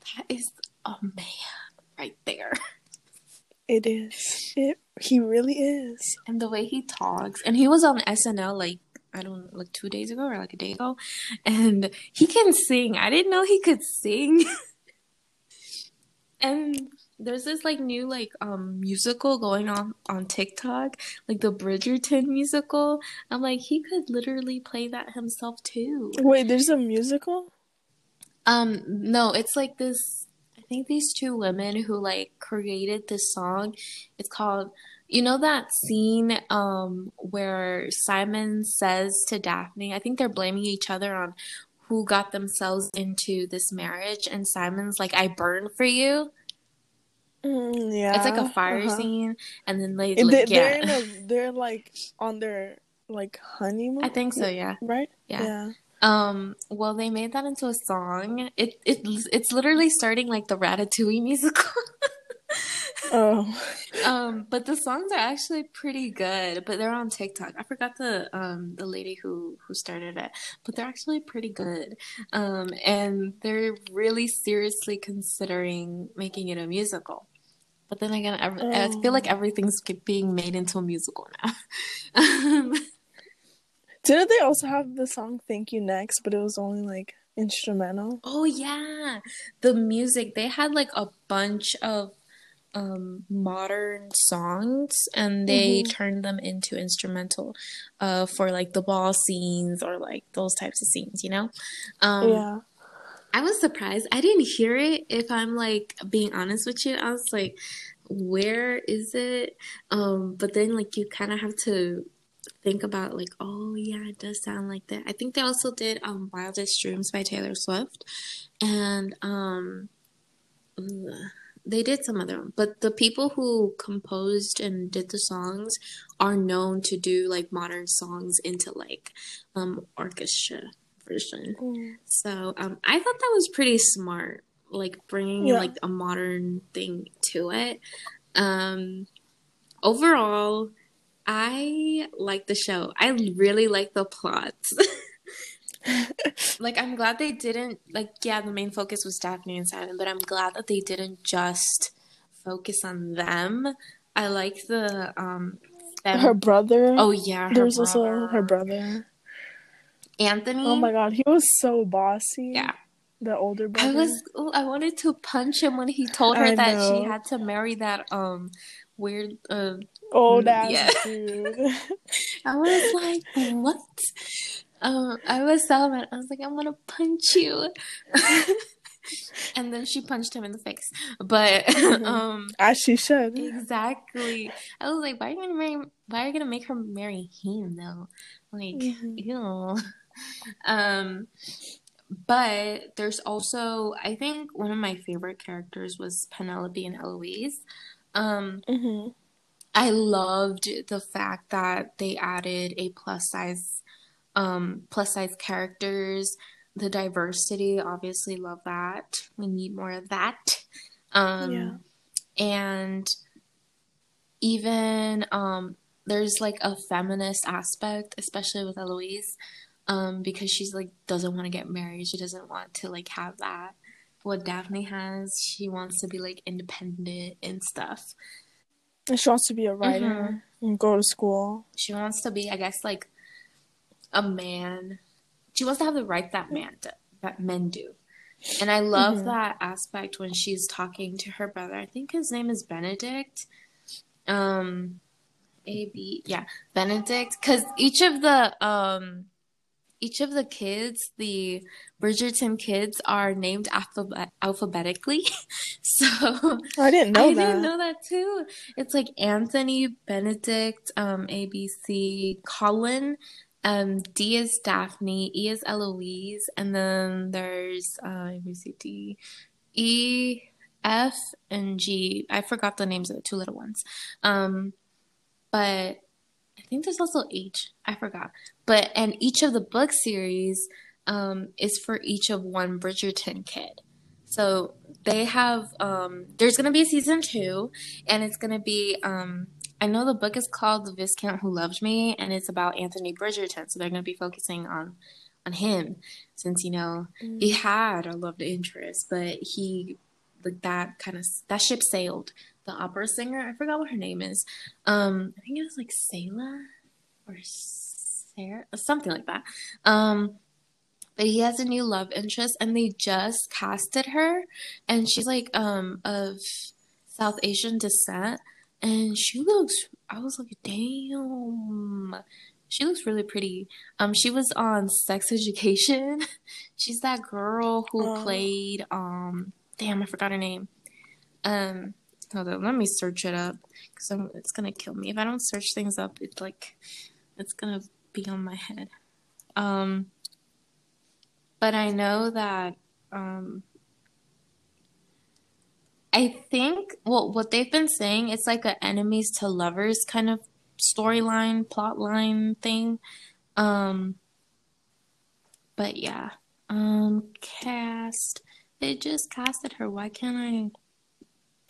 that is a man right there. It is. It he really is. And the way he talks, and he was on S N L like I don't like two days ago or like a day ago, and he can sing. I didn't know he could sing. And There's this like new like um musical going on on TikTok, like the Bridgerton musical. I'm like, he could literally play that himself too. Wait, there's a musical? Um, no, it's like this. I think these two women who like created this song. It's called. You know that scene um where Simon says to Daphne, I think they're blaming each other on who got themselves into this marriage, and Simon's like, "I burn for you." Mm, yeah, it's like a fire uh-huh. scene, and then they, like, they yeah. they're, a, they're like on their like honeymoon. I think so. Yeah. Right. Yeah. yeah. Um. Well, they made that into a song. It it it's literally starting like the Ratatouille musical. Oh. Um, but the songs are actually pretty good, but they're on TikTok. I forgot the um the lady who who started it, but they're actually pretty good. Um, and they're really seriously considering making it a musical. But then again, I, oh. I feel like everything's being made into a musical now. um, Didn't they also have the song "Thank You Next," but it was only like instrumental? Oh yeah, the music. They had like a bunch of um modern songs, and they mm-hmm. turned them into instrumental uh for like the ball scenes or like those types of scenes, you know. um yeah I was surprised I didn't hear it, if I'm like being honest with you. I was like, where is it? Um but then like you kind of have to think about like, oh yeah, it does sound like that. I think they also did um Wildest Dreams by Taylor Swift, and um ugh. they did some other one, but the people who composed and did the songs are known to do like modern songs into like um orchestra version. Mm. So um, I thought that was pretty smart, like bringing yeah. like a modern thing to it. Um, overall, I like the show. I really like the plot. Like, I'm glad they didn't, like, yeah, the main focus was Daphne and Simon, but I'm glad that they didn't just focus on them. I like the, um... Them. Her brother. Oh, yeah, her There's brother. also her brother. Anthony. Oh, my God, he was so bossy. Yeah. The older brother. I was, oh, I wanted to punch him when he told her I that know. she had to marry that, um, weird, uh... old ass yeah. dude. I was like, what? Um, I was Salman. I was like, I'm gonna punch you, and then she punched him in the face. But mm-hmm. um, as she should, exactly. I was like, why are you gonna marry? Why are you gonna make her marry him though? Like, mm-hmm. ew. Um, but there's also, I think one of my favorite characters was Penelope and Eloise. Um. Mm-hmm. I loved the fact that they added a plus size. Um, plus size characters, the diversity, obviously love that. We need more of that. Um, yeah. And even um, there's like a feminist aspect, especially with Eloise, um, because she's like doesn't want to get married. She doesn't want to like have that. What Daphne has, she wants to be like independent and stuff. And she wants to be a writer mm-hmm. and go to school. She wants to be, I guess, like a man. She wants to have the right that man do, that men do, and I love mm-hmm. that aspect when she's talking to her brother. I think his name is Benedict, um, A B yeah Benedict, because each of the um, each of the kids, the Bridgerton kids, are named alphab- alphabetically. So I didn't know I that. I didn't know that too. It's like Anthony, Benedict, um, A B C, Colin. Um, D is Daphne, E is Eloise, and then there's uh, A, B, C, D, E, F, and G. I forgot the names of the two little ones. Um, but I think there's also H. I forgot. But and each of the book series um, is for each of one Bridgerton kid. So they have. Um, there's gonna be a season two, and it's gonna be. Um, I know the book is called The Viscount Who Loved Me, and it's about Anthony Bridgerton, so they're going to be focusing on, on him, since, you know, mm. he had a loved interest, but he, like, that kind of, that ship sailed. The opera singer, I forgot what her name is, um, I think it was, like, Selah, or Sarah, or something like that, um, but he has a new love interest, and they just casted her, and she's, like, um, of... South Asian descent, and she looks, I was like, damn, she looks really pretty. Um, she was on Sex Education. She's that girl who oh. played, um, damn, I forgot her name. Um, hold on, let me search it up, because it's gonna kill me if I don't search things up. It's like, it's gonna be on my head. Um, but I know that, um, I think, well, what they've been saying, it's like an enemies to lovers kind of storyline, plotline thing. Um, but yeah, um, cast. They just casted her. Why can't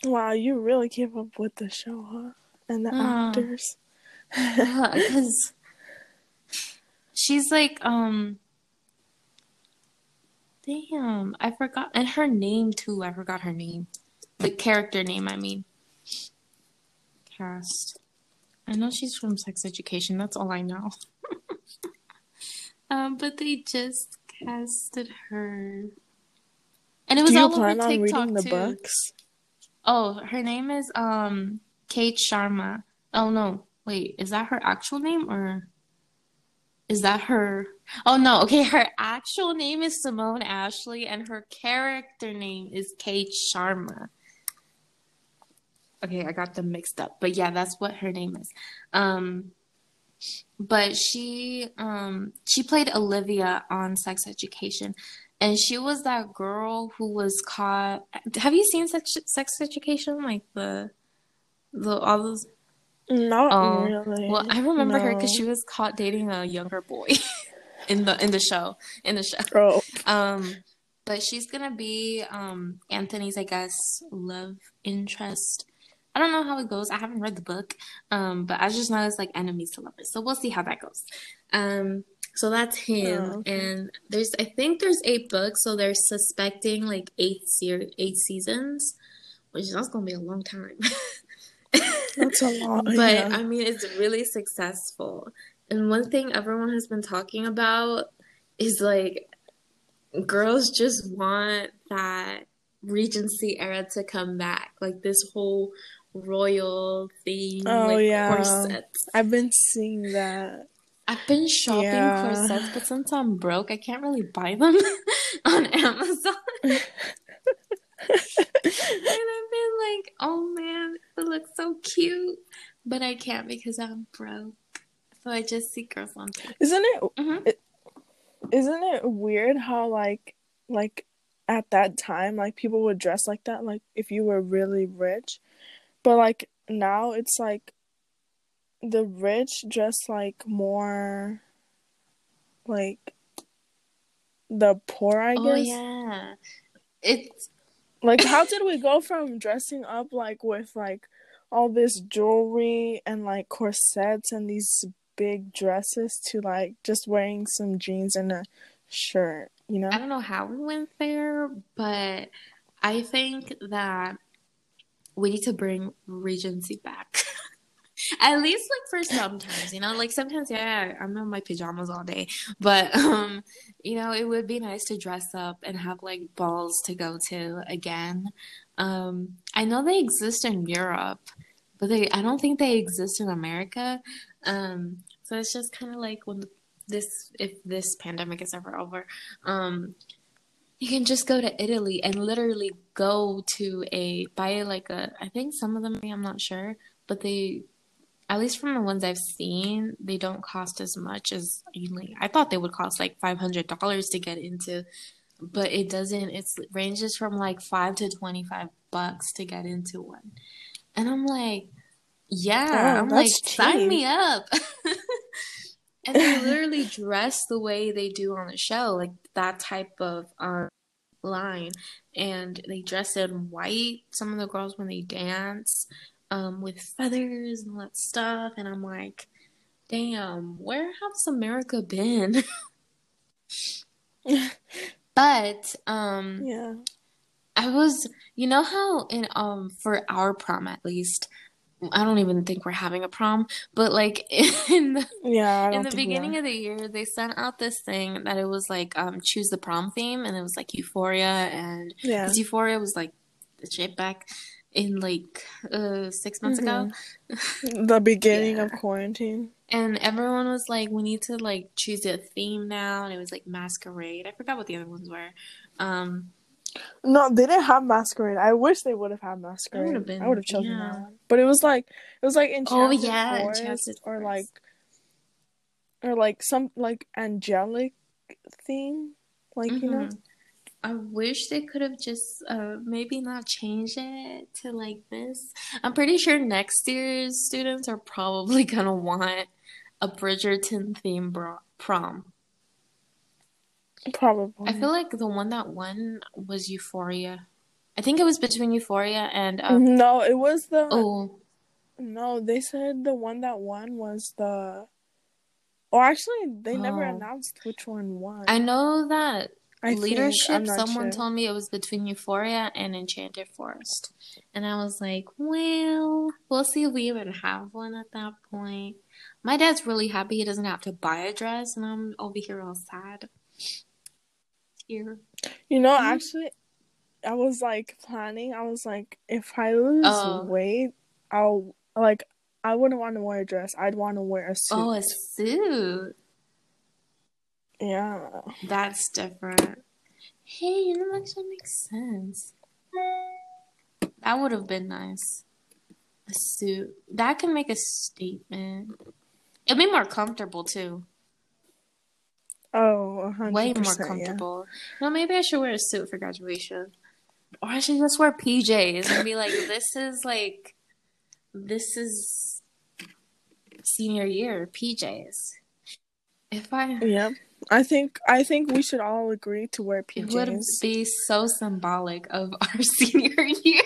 I? Wow, you really came up with the show, huh? And the uh, actors. Yeah, because she's like, um, damn, I forgot. And her name, too. I forgot her name. The character name, I mean. Cast. I know she's from Sex Education. That's all I know. um, but they just casted her. And it was all over TikTok, too. Do you plan on reading the books? Oh, her name is um Kate Sharma. Oh, no. Wait, is that her actual name or is that her? Oh, no. Okay, her actual name is Simone Ashley, and her character name is Kate Sharma. Okay, I got them mixed up. But yeah, that's what her name is. Um, but she um she played Olivia on Sex Education, and she was that girl who was caught. Have you seen Sex, sex Education? Like the the all those. Not oh. really. Well, I remember no. her because she was caught dating a younger boy in the in the show in the show. Oh. Um. But she's gonna be um, Anthony's, I guess, love interest. I don't know how it goes. I haven't read the book, um, but I just know it's like enemies to lovers. So we'll see how that goes. Um, so that's him. Oh, okay. And there's, I think there's eight books, so they're suspecting like eight se- eight seasons, which is that's gonna be a long time. That's a lot. But yeah. I mean, it's really successful. And one thing everyone has been talking about is like. Girls just want that Regency era to come back, like this whole royal thing. Oh, like yeah. Corsets. I've been seeing that. I've been shopping yeah. corsets, but since I'm broke, I can't really buy them on Amazon. And I've been like, oh man, it looks so cute, but I can't because I'm broke. So I just see girls on T V. Isn't it? Mm-hmm. it- Isn't it weird how, like, like at that time, like, people would dress like that, like, if you were really rich? But, like, now it's, like, the rich dress, like, more, like, the poor, I guess. Oh, yeah. It's... Like, how did we go from dressing up, like, with, like, all this jewelry and, like, corsets and these... big dresses to like just wearing some jeans and a shirt, you know? I don't know how we went there, but I think that we need to bring Regency back. At least like for sometimes, you know, like sometimes yeah, I'm in my pajamas all day, but um, you know, it would be nice to dress up and have like balls to go to again. Um, I know they exist in Europe, but they I don't think they exist in America. Um, so it's just kind of like when this, if this pandemic is ever over, um, you can just go to Italy and literally go to a, buy like a, I think some of them, I'm not sure, but they, at least from the ones I've seen, they don't cost as much as, like, I thought they would cost like five hundred dollars to get into, but it doesn't, it's it ranges from like five to twenty-five bucks to get into one. And I'm like, yeah, oh, I'm like, cheap. Sign me up. And they literally dress the way they do on the show, like that type of um, line. And they dress in white, some of the girls, when they dance, um, with feathers and all that stuff. And I'm like, damn, where has America been? But, um, yeah, I was, you know how, in um, for our prom at least, I don't even think we're having a prom, but like in the, yeah, in the beginning of the year, they sent out this thing that it was like, um, choose the prom theme. And it was like Euphoria and yeah. Euphoria was like the shit back. in like uh, six months mm-hmm. ago. The beginning yeah. of quarantine. And everyone was like, we need to like choose a theme now. And it was like masquerade. I forgot what the other ones were. Um, no, they didn't have masquerade. I wish they would have had masquerade. Been, I would have chosen yeah. that one. But it was like, it was like Enchanted oh, yeah, Forest, Enchanted or like, or like some like angelic theme. Like, mm-hmm. you know? I wish they could have just uh, maybe not changed it to like this. I'm pretty sure next year's students are probably going to want a Bridgerton theme bro- prom. Probably. I feel like the one that won was Euphoria. I think it was between Euphoria and... Um, no, it was the... Oh. No, they said the one that won was the... Or actually, they oh. never announced which one won. I know that... I leadership, someone sure. told me it was between Euphoria and Enchanted Forest. And I was like, well, we'll see if we even have one at that point. My dad's really happy he doesn't have to buy a dress, and I'm over here all sad. Here. You know, mm-hmm. actually, I was, like, planning. I was like, if I lose oh. weight, I'll, like, I wouldn't want to wear a dress. I'd want to wear a suit. Oh, a suit. Yeah. That's different. Hey, you know, that actually makes sense. That would have been nice. A suit. That can make a statement. It'd be more comfortable, too. Oh, one hundred percent. Way more comfortable. Yeah. No, maybe I should wear a suit for graduation. Or I should just wear P Js and be like, this is like, this is senior year, P Js. If I... Yeah. I think I think we should all agree to wear P Js. It would be so symbolic of our senior year.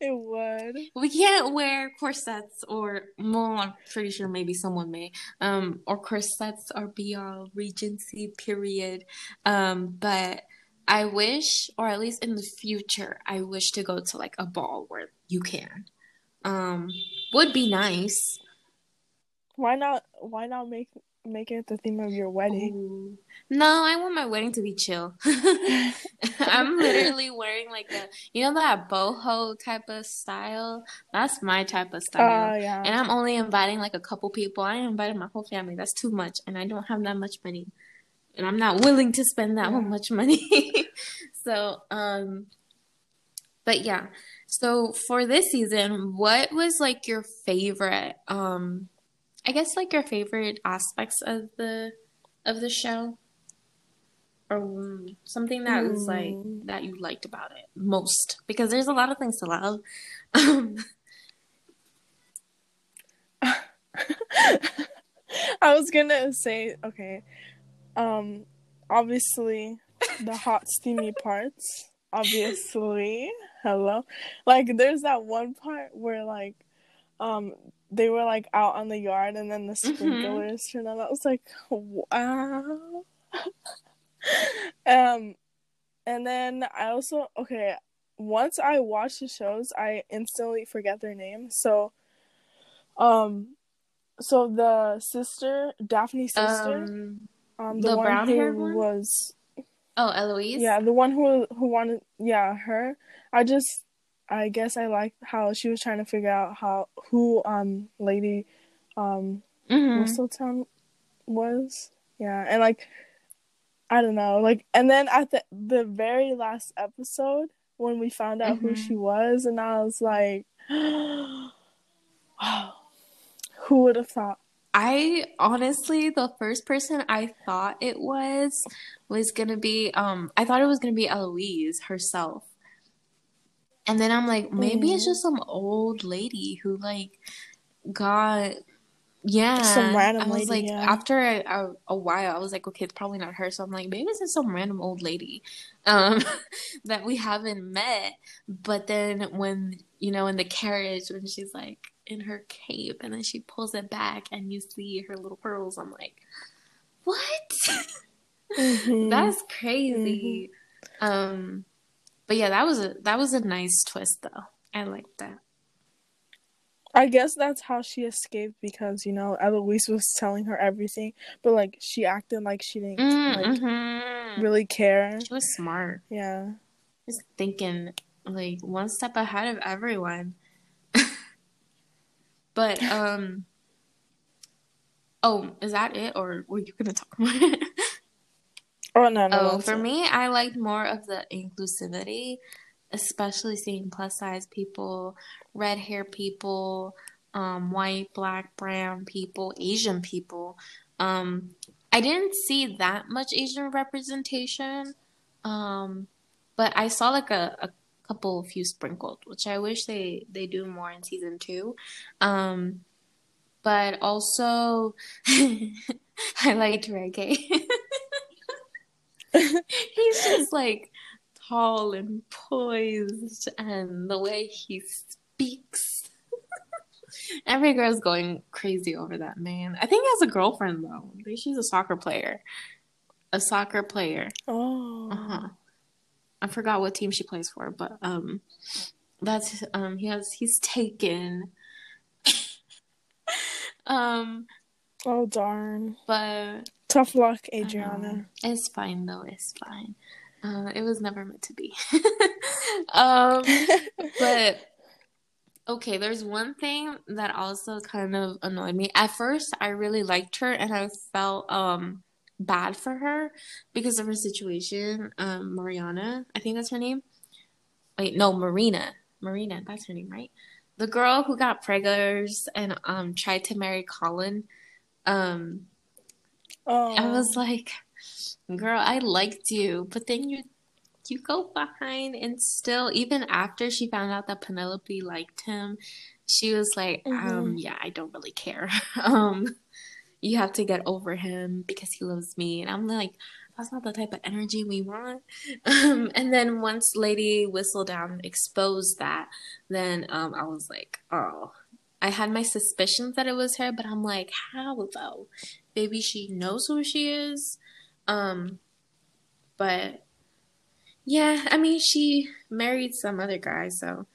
It would. We can't wear corsets or more. I'm pretty sure maybe someone may. Um, or corsets or be all Regency period. Um, but I wish, or at least in the future, I wish to go to like a ball where you can. Um, would be nice. Why not? Why not make make it the theme of your wedding? Ooh. No, I want my wedding to be chill. I'm literally wearing like a, you know, that boho type of style. That's my type of style. Oh, yeah. And I'm only inviting like a couple people. I invited my whole family. That's too much, and I don't have that much money, and I'm not willing to spend that yeah. much money. So, um, but yeah. So for this season, what was like your favorite? Um. I guess like your favorite aspects of the of the show, or something that was like that you liked about it most, because there's a lot of things to love. I was gonna say okay, um, obviously the hot steamy parts. Obviously, hello, like there's that one part where like, um. they were, like, out on the yard, and then the sprinklers mm-hmm. turned on. I was like, wow. um, and then I also, okay, once I watch the shows, I instantly forget their names. So, um, so the sister, Daphne's sister, um, um the, the one who one? was... Oh, Eloise? Yeah, the one who who wanted, yeah, her. I just... I guess I liked how she was trying to figure out how who um Lady um mm-hmm. Whistletown was. Yeah, and like I don't know, like and then at the the very last episode when we found out mm-hmm. who she was, and I was like, wow, who would have thought? I honestly, the first person I thought it was was gonna be um I thought it was gonna be Eloise herself. And then I'm like, maybe Ooh. it's just some old lady who, like, got, yeah. Some random I was lady, like, yeah. after a, a, a while, I was like, okay, it's probably not her. So I'm like, maybe it's just some random old lady um, that we haven't met. But then when, you know, in the carriage, when she's, like, in her cape, and then she pulls it back, and you see her little pearls, I'm like, what? Mm-hmm. That's crazy. Mm-hmm. Um But yeah, that was a that was a nice twist though. I liked that. I guess that's how she escaped, because you know Eloise was telling her everything, but like she acted like she didn't mm, like mm-hmm. really care. She was smart. Yeah. just thinking like one step ahead of everyone. But um oh, is that it, or were you gonna talk about it? Oh no, no. Oh, for me, I liked more of the inclusivity, especially seeing plus size people, red hair people, um, white, black, brown people, Asian people. Um, I didn't see that much Asian representation, um, but I saw like a, a couple, few sprinkled, which I wish they, they do more in season two. Um, but also, I liked Regé. He's just like tall and poised, and the way he speaks. Every girl's going crazy over that man. I think he has a girlfriend though. I think she's a soccer player. A soccer player. Oh. Uh-huh. I forgot what team she plays for, but um, that's um, he has he's taken. um. Oh darn. But tough luck, Adriana. Um, it's fine though, it's fine. Uh, it was never meant to be. um, but okay, there's one thing that also kind of annoyed me. At first, I really liked her and I felt um bad for her because of her situation. Um, Mariana, I think that's her name. Wait, no, Marina. Marina, that's her name, right? The girl who got preggers and um tried to marry Colin. Um, oh. I was like, girl, I liked you, but then you you go behind and still, even after she found out that Penelope liked him, she was like, mm-hmm. um, yeah, I don't really care. um, you have to get over him because he loves me. And I'm like, that's not the type of energy we want. Um, and then once Lady Whistledown exposed that, then um, I was like, oh. I had my suspicions that it was her, but I'm like, how though? Maybe she knows who she is. Um, but yeah, I mean, she married some other guy, so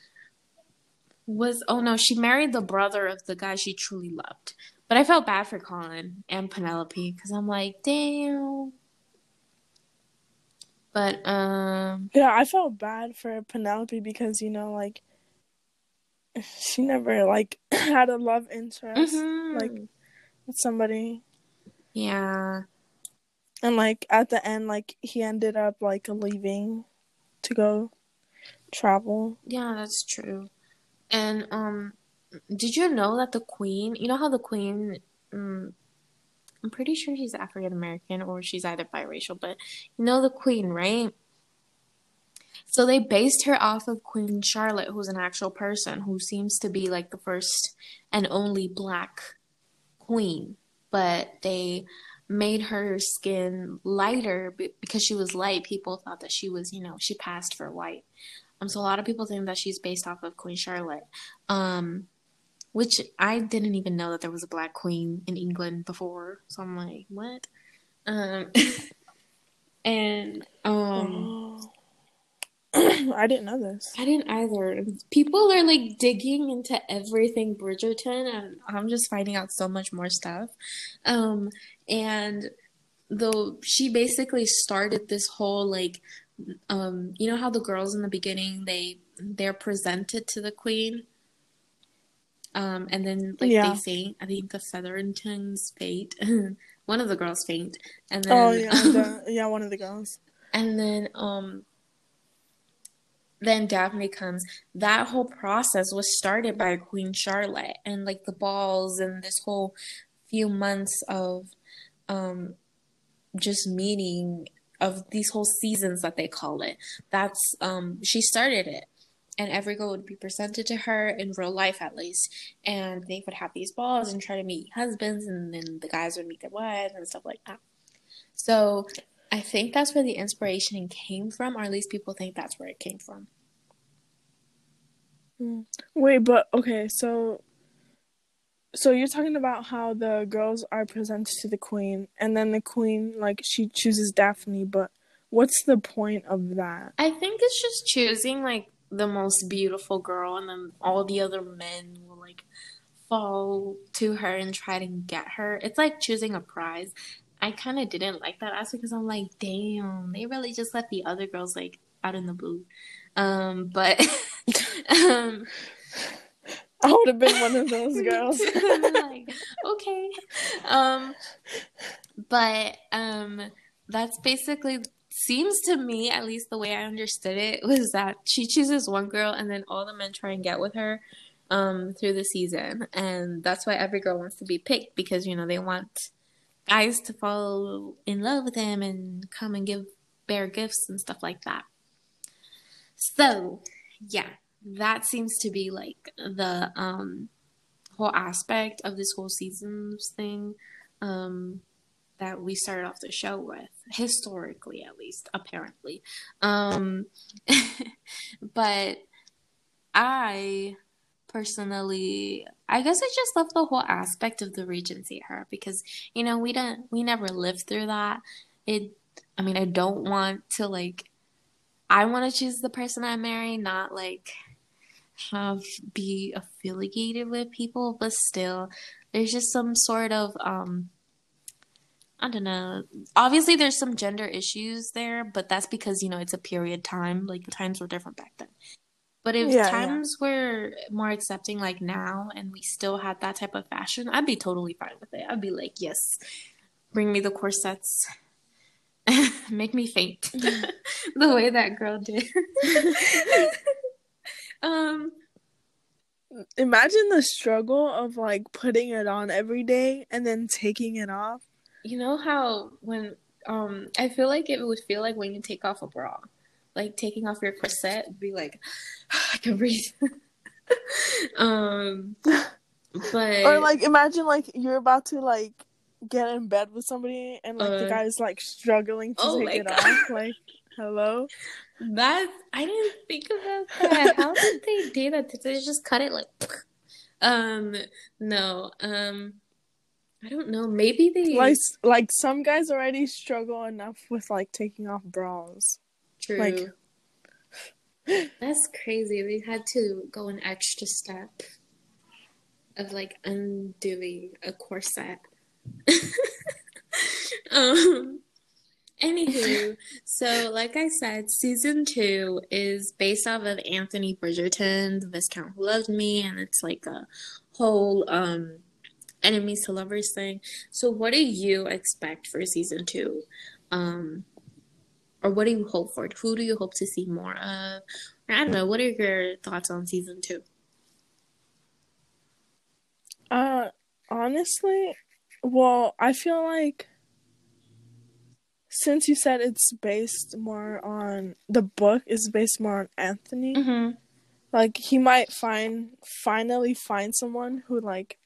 was, oh no, she married the brother of the guy she truly loved. But I felt bad for Colin and Penelope because I'm like, damn. But, um, yeah, I felt bad for Penelope because, you know, like, she never, like, had a love interest, mm-hmm. like, with somebody. Yeah. And, like, at the end, like, he ended up, like, leaving to go travel. Yeah, that's true. And, um, did you know that the queen, you know how the queen, um, I'm pretty sure she's African-American or she's either biracial, but you know the queen, right? So they based her off of Queen Charlotte, who's an actual person, who seems to be, like, the first and only black queen. But they made her skin lighter because she was light. People thought that she was, you know, she passed for white. Um, so a lot of people think that she's based off of Queen Charlotte, um, which I didn't even know that there was a black queen in England before. So I'm like, what? Um, and, um... Oh. I didn't know this. I didn't either. People are like digging into everything Bridgerton, and I'm just finding out so much more stuff. Um, and though she basically started this whole like, um, you know how the girls in the beginning they they're presented to the queen, um, and then like yeah. they faint. I think the Featheringtons faint. One of the girls faint, and then oh yeah, the, yeah, one of the girls, and then um. Then Daphne comes. That whole process was started by Queen Charlotte and like the balls and this whole few months of um, just meeting of these whole seasons that they call it. That's um, she started it, and every girl would be presented to her in real life at least, and they would have these balls and try to meet husbands, and then the guys would meet their wives and stuff like that. So I think that's where the inspiration came from, or at least people think that's where it came from. Wait, but okay, so so you're talking about how the girls are presented to the queen, and then the queen, like, she chooses Daphne, but what's the point of that? I think it's just choosing, like, the most beautiful girl, and then all the other men will, like, fall to her and try to get her. It's like choosing a prize. I kind of didn't like that aspect because I'm like, damn, they really just let the other girls like out in the blue. Um, but um, I would have been one of those girls. Like, okay. Um, but um, that's basically, seems to me, at least the way I understood it, was that she chooses one girl and then all the men try and get with her um, through the season. And that's why every girl wants to be picked, because, you know, they want guys to fall in love with them and come and give bear gifts and stuff like that. So, yeah, that seems to be, like, the um, whole aspect of this whole season's thing um, that we started off the show with, historically, at least, apparently. Um, but I personally, I guess I just love the whole aspect of the Regency era, because, you know, we don't, we never lived through that. It, I mean, I don't want to, like, I want to choose the person I marry, not, like, have be affiliated with people, but still, there's just some sort of, um, I don't know, obviously there's some gender issues there, but that's because, you know, it's a period time, like, the times were different back then. But if yeah, times yeah. were more accepting, like, now, and we still had that type of fashion, I'd be totally fine with it. I'd be like, yes, bring me the corsets. Make me faint the way that girl did. um imagine the struggle of, like, putting it on every day and then taking it off. You know how when um I feel like it would feel like when you take off a bra, like taking off your corset would be like, oh, I can breathe. um but or like imagine like you're about to like get in bed with somebody and like uh, the guy's like struggling to oh take it God. off. Like, hello, that I didn't think about that. How did they do that? Did they just cut it? Like, um, no, um, I don't know. Maybe they like like some guys already struggle enough with like taking off bras. True. Like, that's crazy. They had to go an extra step of like undoing a corset. um anywho, so like I said, season two is based off of Anthony Bridgerton, The Viscount Who Loved Me, and it's like a whole um enemies to lovers thing. So what do you expect for season two? Um or what do you hope for? Who do you hope to see more of? I don't know, what are your thoughts on season two? Uh honestly, well, I feel like since you said it's based more on, the book is based more on Anthony, mm-hmm. like he might find finally find someone who like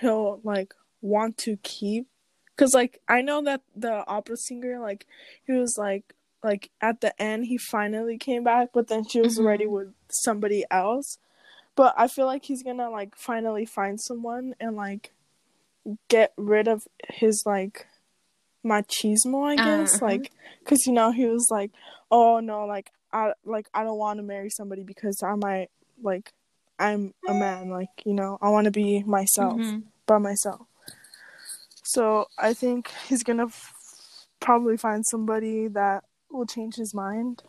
he'll like want to keep, because like I know that the opera singer, like he was like like at the end he finally came back, but then she was mm-hmm. already with somebody else. But I feel like he's gonna like finally find someone and like get rid of his like machismo, I guess, uh-huh. like because you know he was like, oh no, like I like I don't want to marry somebody because I might like I'm a man, like you know I want to be myself mm-hmm. by myself. So I think he's gonna f- probably find somebody that will change his mind.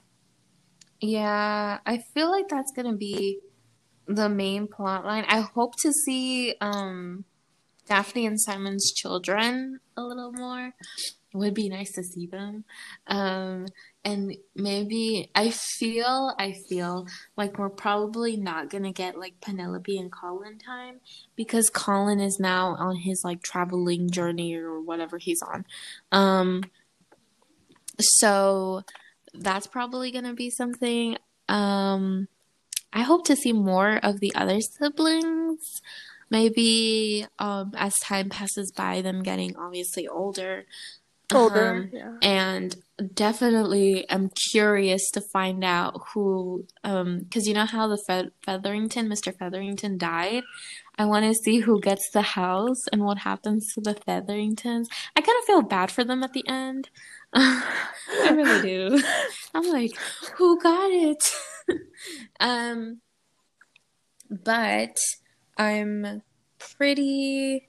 Yeah, I feel like that's gonna be the main plot line. I hope to see um. Daphne and Simon's children a little more. It would be nice to see them. Um, and maybe I feel, I feel like we're probably not going to get like Penelope and Colin time, because Colin is now on his like traveling journey or whatever he's on. Um, so that's probably going to be something. Um, I hope to see more of the other siblings. Maybe um, as time passes by, them getting obviously older. Older, um, yeah. And definitely I'm curious to find out who, um, because you know how the Fe- Featherington, Mister Featherington died? I want to see who gets the house and what happens to the Featheringtons. I kind of feel bad for them at the end. I really do. I'm like, who got it? um, But... I'm pretty,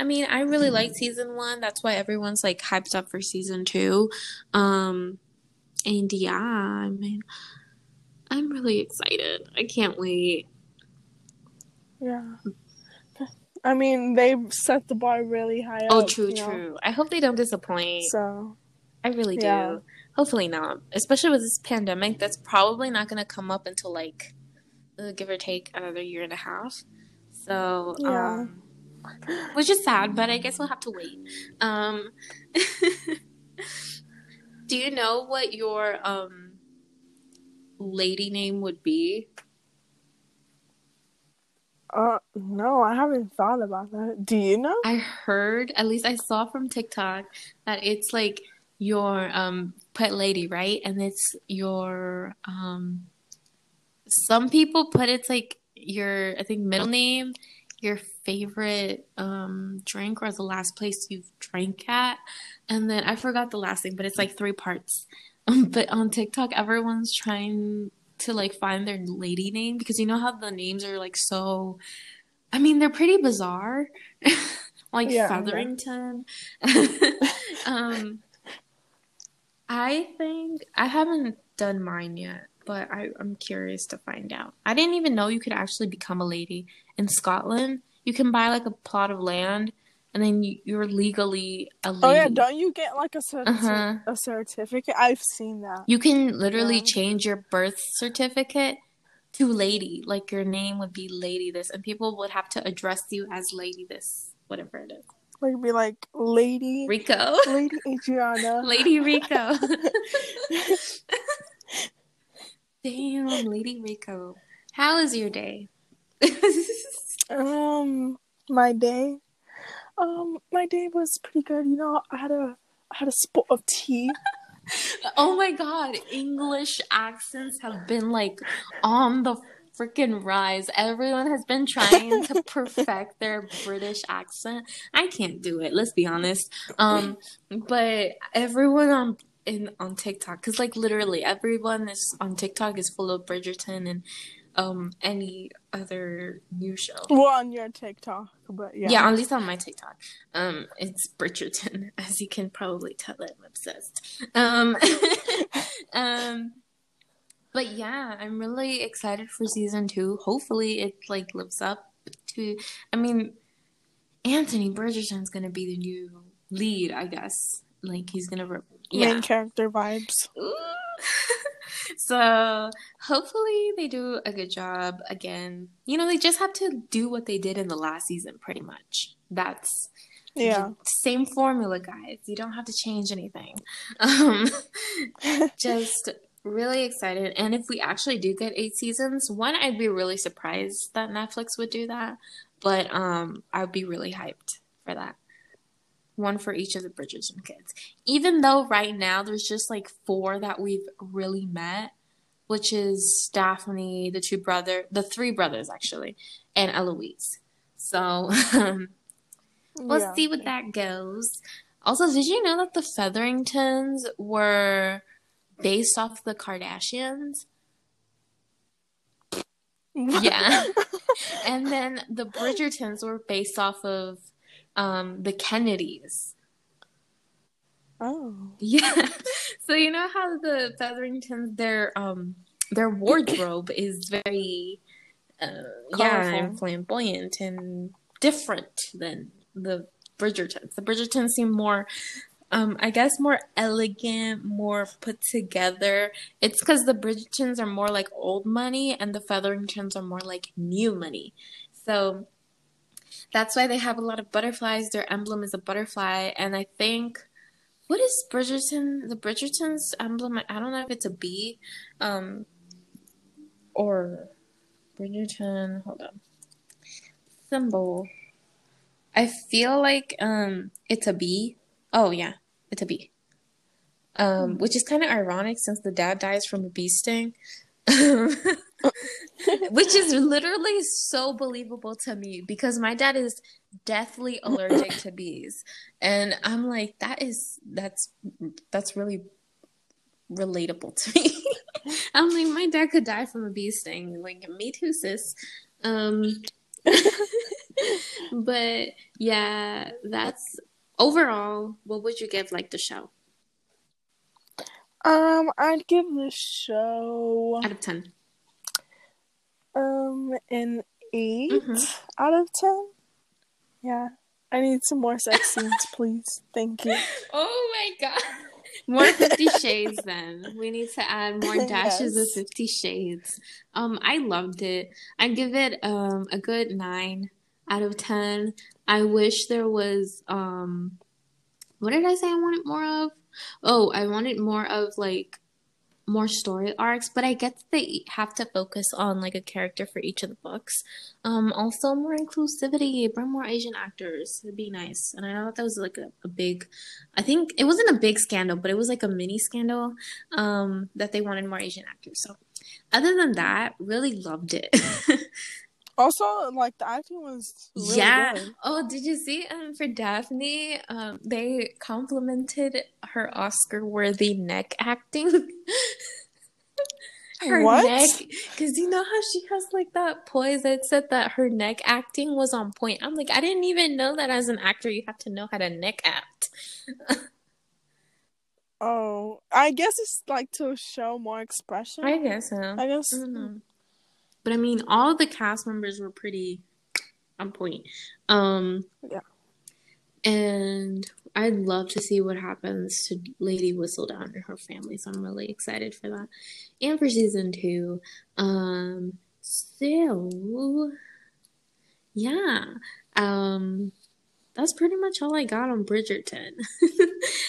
I mean, I really liked season one. That's why everyone's like hyped up for season two. Um, And yeah, I mean, I'm really excited. I can't wait. Yeah. I mean, they've set the bar really high oh, up. Oh, true, true. Know? I hope they don't disappoint. So, I really do. Yeah. Hopefully not. Especially with this pandemic, that's probably not going to come up until, like, uh, give or take another year and a half. So, yeah. um, which is sad, but I guess we'll have to wait. Um, do you know what your um, lady name would be? Uh, no, I haven't thought about that. Do you know? I heard, at least I saw from TikTok, that it's like your um pet lady, right? And it's your um. Some people put it's like your I think middle name, your favorite um drink, or the last place you've drank at, and then I forgot the last thing, but it's like three parts. Um, but on TikTok, everyone's trying to like find their lady name, because you know how the names are like so, I mean, they're pretty bizarre. Like yeah, Featherington. um I think I haven't done mine yet, but I, I'm curious to find out. I didn't even know you could actually become a lady in Scotland. You can buy like a plot of land, and then you, you're legally a lady. Oh yeah, don't you get like a certi- uh-huh. a certificate? I've seen that. You can literally yeah. change your birth certificate to lady. Like your name would be Lady This, and people would have to address you as Lady This, whatever it is. Like be like Lady Rico, Lady Adriana, Lady Rico. Damn, Lady Rico. How is your day? um, my day. Um, my day was pretty good. You know, I had a I had a spot of tea. Oh my god, English accents have been like on the freaking rise. Everyone has been trying to perfect their British accent. I can't do it, let's be honest. Um, but everyone on in on TikTok, because like literally everyone is on TikTok is full of Bridgerton and um any other new show. Well, on your TikTok, but yeah, yeah, at least on my TikTok, um, it's Bridgerton, as you can probably tell. I'm obsessed. Um, um. But yeah, I'm really excited for season two. Hopefully it like lives up to, I mean, Anthony Bridgerton's gonna be the new lead, I guess. Like he's gonna re- yeah. main character vibes. So hopefully they do a good job again. You know, they just have to do what they did in the last season, pretty much. That's yeah, same formula, guys. You don't have to change anything. Um, just. Really excited, and if we actually do get eight seasons, one, I'd be really surprised that Netflix would do that, but um, I'd be really hyped for that. One for each of the Bridgerton kids. Even though right now there's just like four that we've really met, which is Daphne, the two brother, the three brothers actually, and Eloise. So um, we'll yeah. see what that goes. Also, did you know that the Featheringtons were based off the Kardashians? Yeah. And then the Bridgertons were based off of um, the Kennedys. Oh. Yeah. So you know how the Featheringtons, their um their wardrobe is very uh, yeah, and flamboyant and different than the Bridgertons. The Bridgertons seem more Um, I guess more elegant, more put together. It's because the Bridgertons are more like old money and the Featheringtons are more like new money. So that's why they have a lot of butterflies. Their emblem is a butterfly. And I think, what is Bridgerton? The Bridgerton's emblem, I don't know if it's a bee um, or Bridgerton. Hold on. Symbol. I feel like um, it's a bee. Oh, yeah, it's a bee, um, which is kind of ironic since the dad dies from a bee sting, which is literally so believable to me because my dad is deathly allergic to bees. And I'm like, that is that's that's really relatable to me. I'm like, my dad could die from a bee sting. Like, me too, sis. Um, but, yeah, that's... Overall, what would you give, like, the show? Um, I'd give this show out of ten. Um, an eight mm-hmm. out of ten. Yeah, I need some more sex scenes, please. Thank you. Oh my god, more Fifty Shades. Then we need to add more dashes yes. of Fifty Shades. Um, I loved it. I give it um a good nine out of ten. I wish there was um, what did I say? I wanted more of. Oh, I wanted more of, like, more story arcs, but I guess they have to focus on, like, a character for each of the books. Um, also, more inclusivity, bring more Asian actors. It'd be nice. And I thought that was, like, a, a big, I think, it wasn't a big scandal, but it was, like, a mini scandal um, that they wanted more Asian actors. So, other than that, really loved it. Also, like, the acting was really yeah. good. Oh, did you see um for Daphne, um they complimented her Oscar-worthy neck acting. Her what? neck, because you know how she has, like, that poise. It said that her neck acting was on point. I'm like, I didn't even know that as an actor you have to know how to neck act. Oh, I guess it's, like, to show more expression. I guess so. I guess. I don't know. But, I mean, all the cast members were pretty on point. Um, yeah. And I'd love to see what happens to Lady Whistledown and her family. So I'm really excited for that. And for season two. Um, so, yeah. Um, that's pretty much all I got on Bridgerton.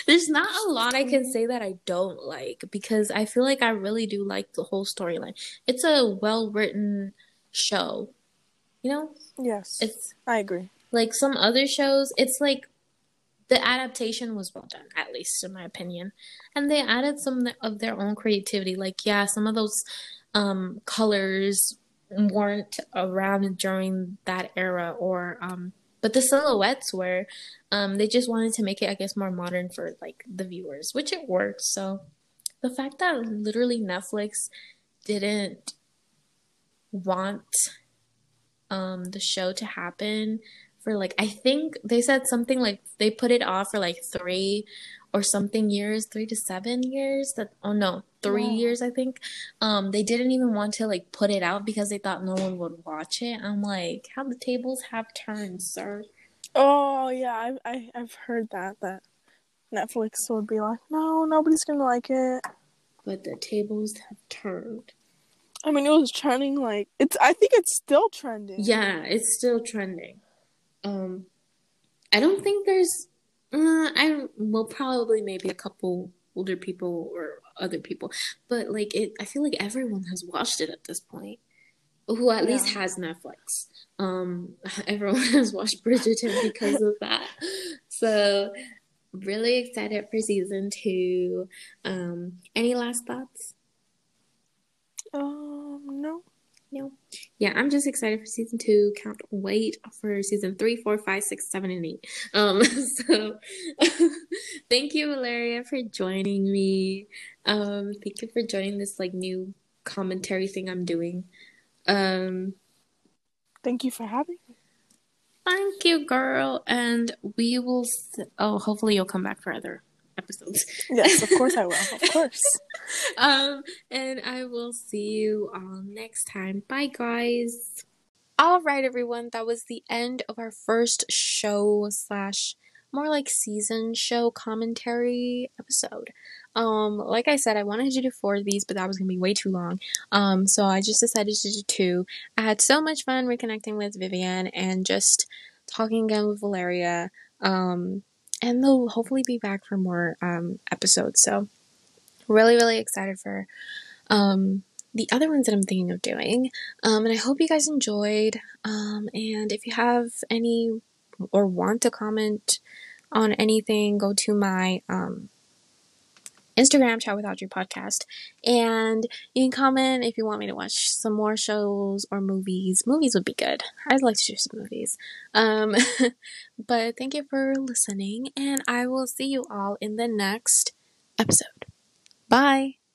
There's not a lot I can say that I don't like, because I feel like I really do like the whole storyline. It's a well-written show, you know? Yes, it's. I agree. Like some other shows, it's like the adaptation was well done, at least in my opinion. And they added some of their own creativity. Like, yeah, some of those um, colors weren't around during that era, or... Um, But the silhouettes were, um, they just wanted to make it, I guess, more modern for, like, the viewers, which it worked. So the fact that literally Netflix didn't want um, the show to happen for, like, I think they said something like they put it off for, like, three or something years, three to seven years. That Oh, no, three yeah. years, I think. Um, they didn't even want to, like, put it out because they thought no one would watch it. I'm like, how the tables have turned, sir. Oh, yeah, I, I, I've heard that, that Netflix would be like, no, nobody's going to like it. But the tables have turned. I mean, it was trending, like, it's. I think it's still trending. Yeah, it's still trending. Um, I don't think there's... Uh, I well probably maybe a couple older people or other people, but like it, I feel like everyone has watched it at this point. Who at yeah. least has Netflix. Um, everyone has watched Bridgerton because of that. So really excited for season two. Um, any last thoughts? Um, no. No. Yeah, I'm just excited for season two. Can't wait for season three, four, five, six, seven, and eight. Um, so thank you, Valeria, for joining me. Um, thank you for joining this, like, new commentary thing I'm doing. Um, thank you for having me. Thank you, girl. And we will. S- oh, hopefully you'll come back for other episodes. Yes, of course I will. Of course. Um, and I will see you all next time. Bye, guys. All right, everyone. That was the end of our first show slash more like season show commentary episode. Um, like I said, I wanted to do four of these, but that was going to be way too long. Um, so I just decided to do two. I had so much fun reconnecting with Vivian and just talking again with Valeria. Um, And they'll hopefully be back for more um, episodes. So really, really excited for um, the other ones that I'm thinking of doing. Um, and I hope you guys enjoyed. Um, and if you have any or want to comment on anything, go to my um, Instagram, Chat with Audrey Podcast. And you can comment if you want me to watch some more shows or movies. Movies would be good. I'd like to do some movies. Um, but thank you for listening. And I will see you all in the next episode. Bye.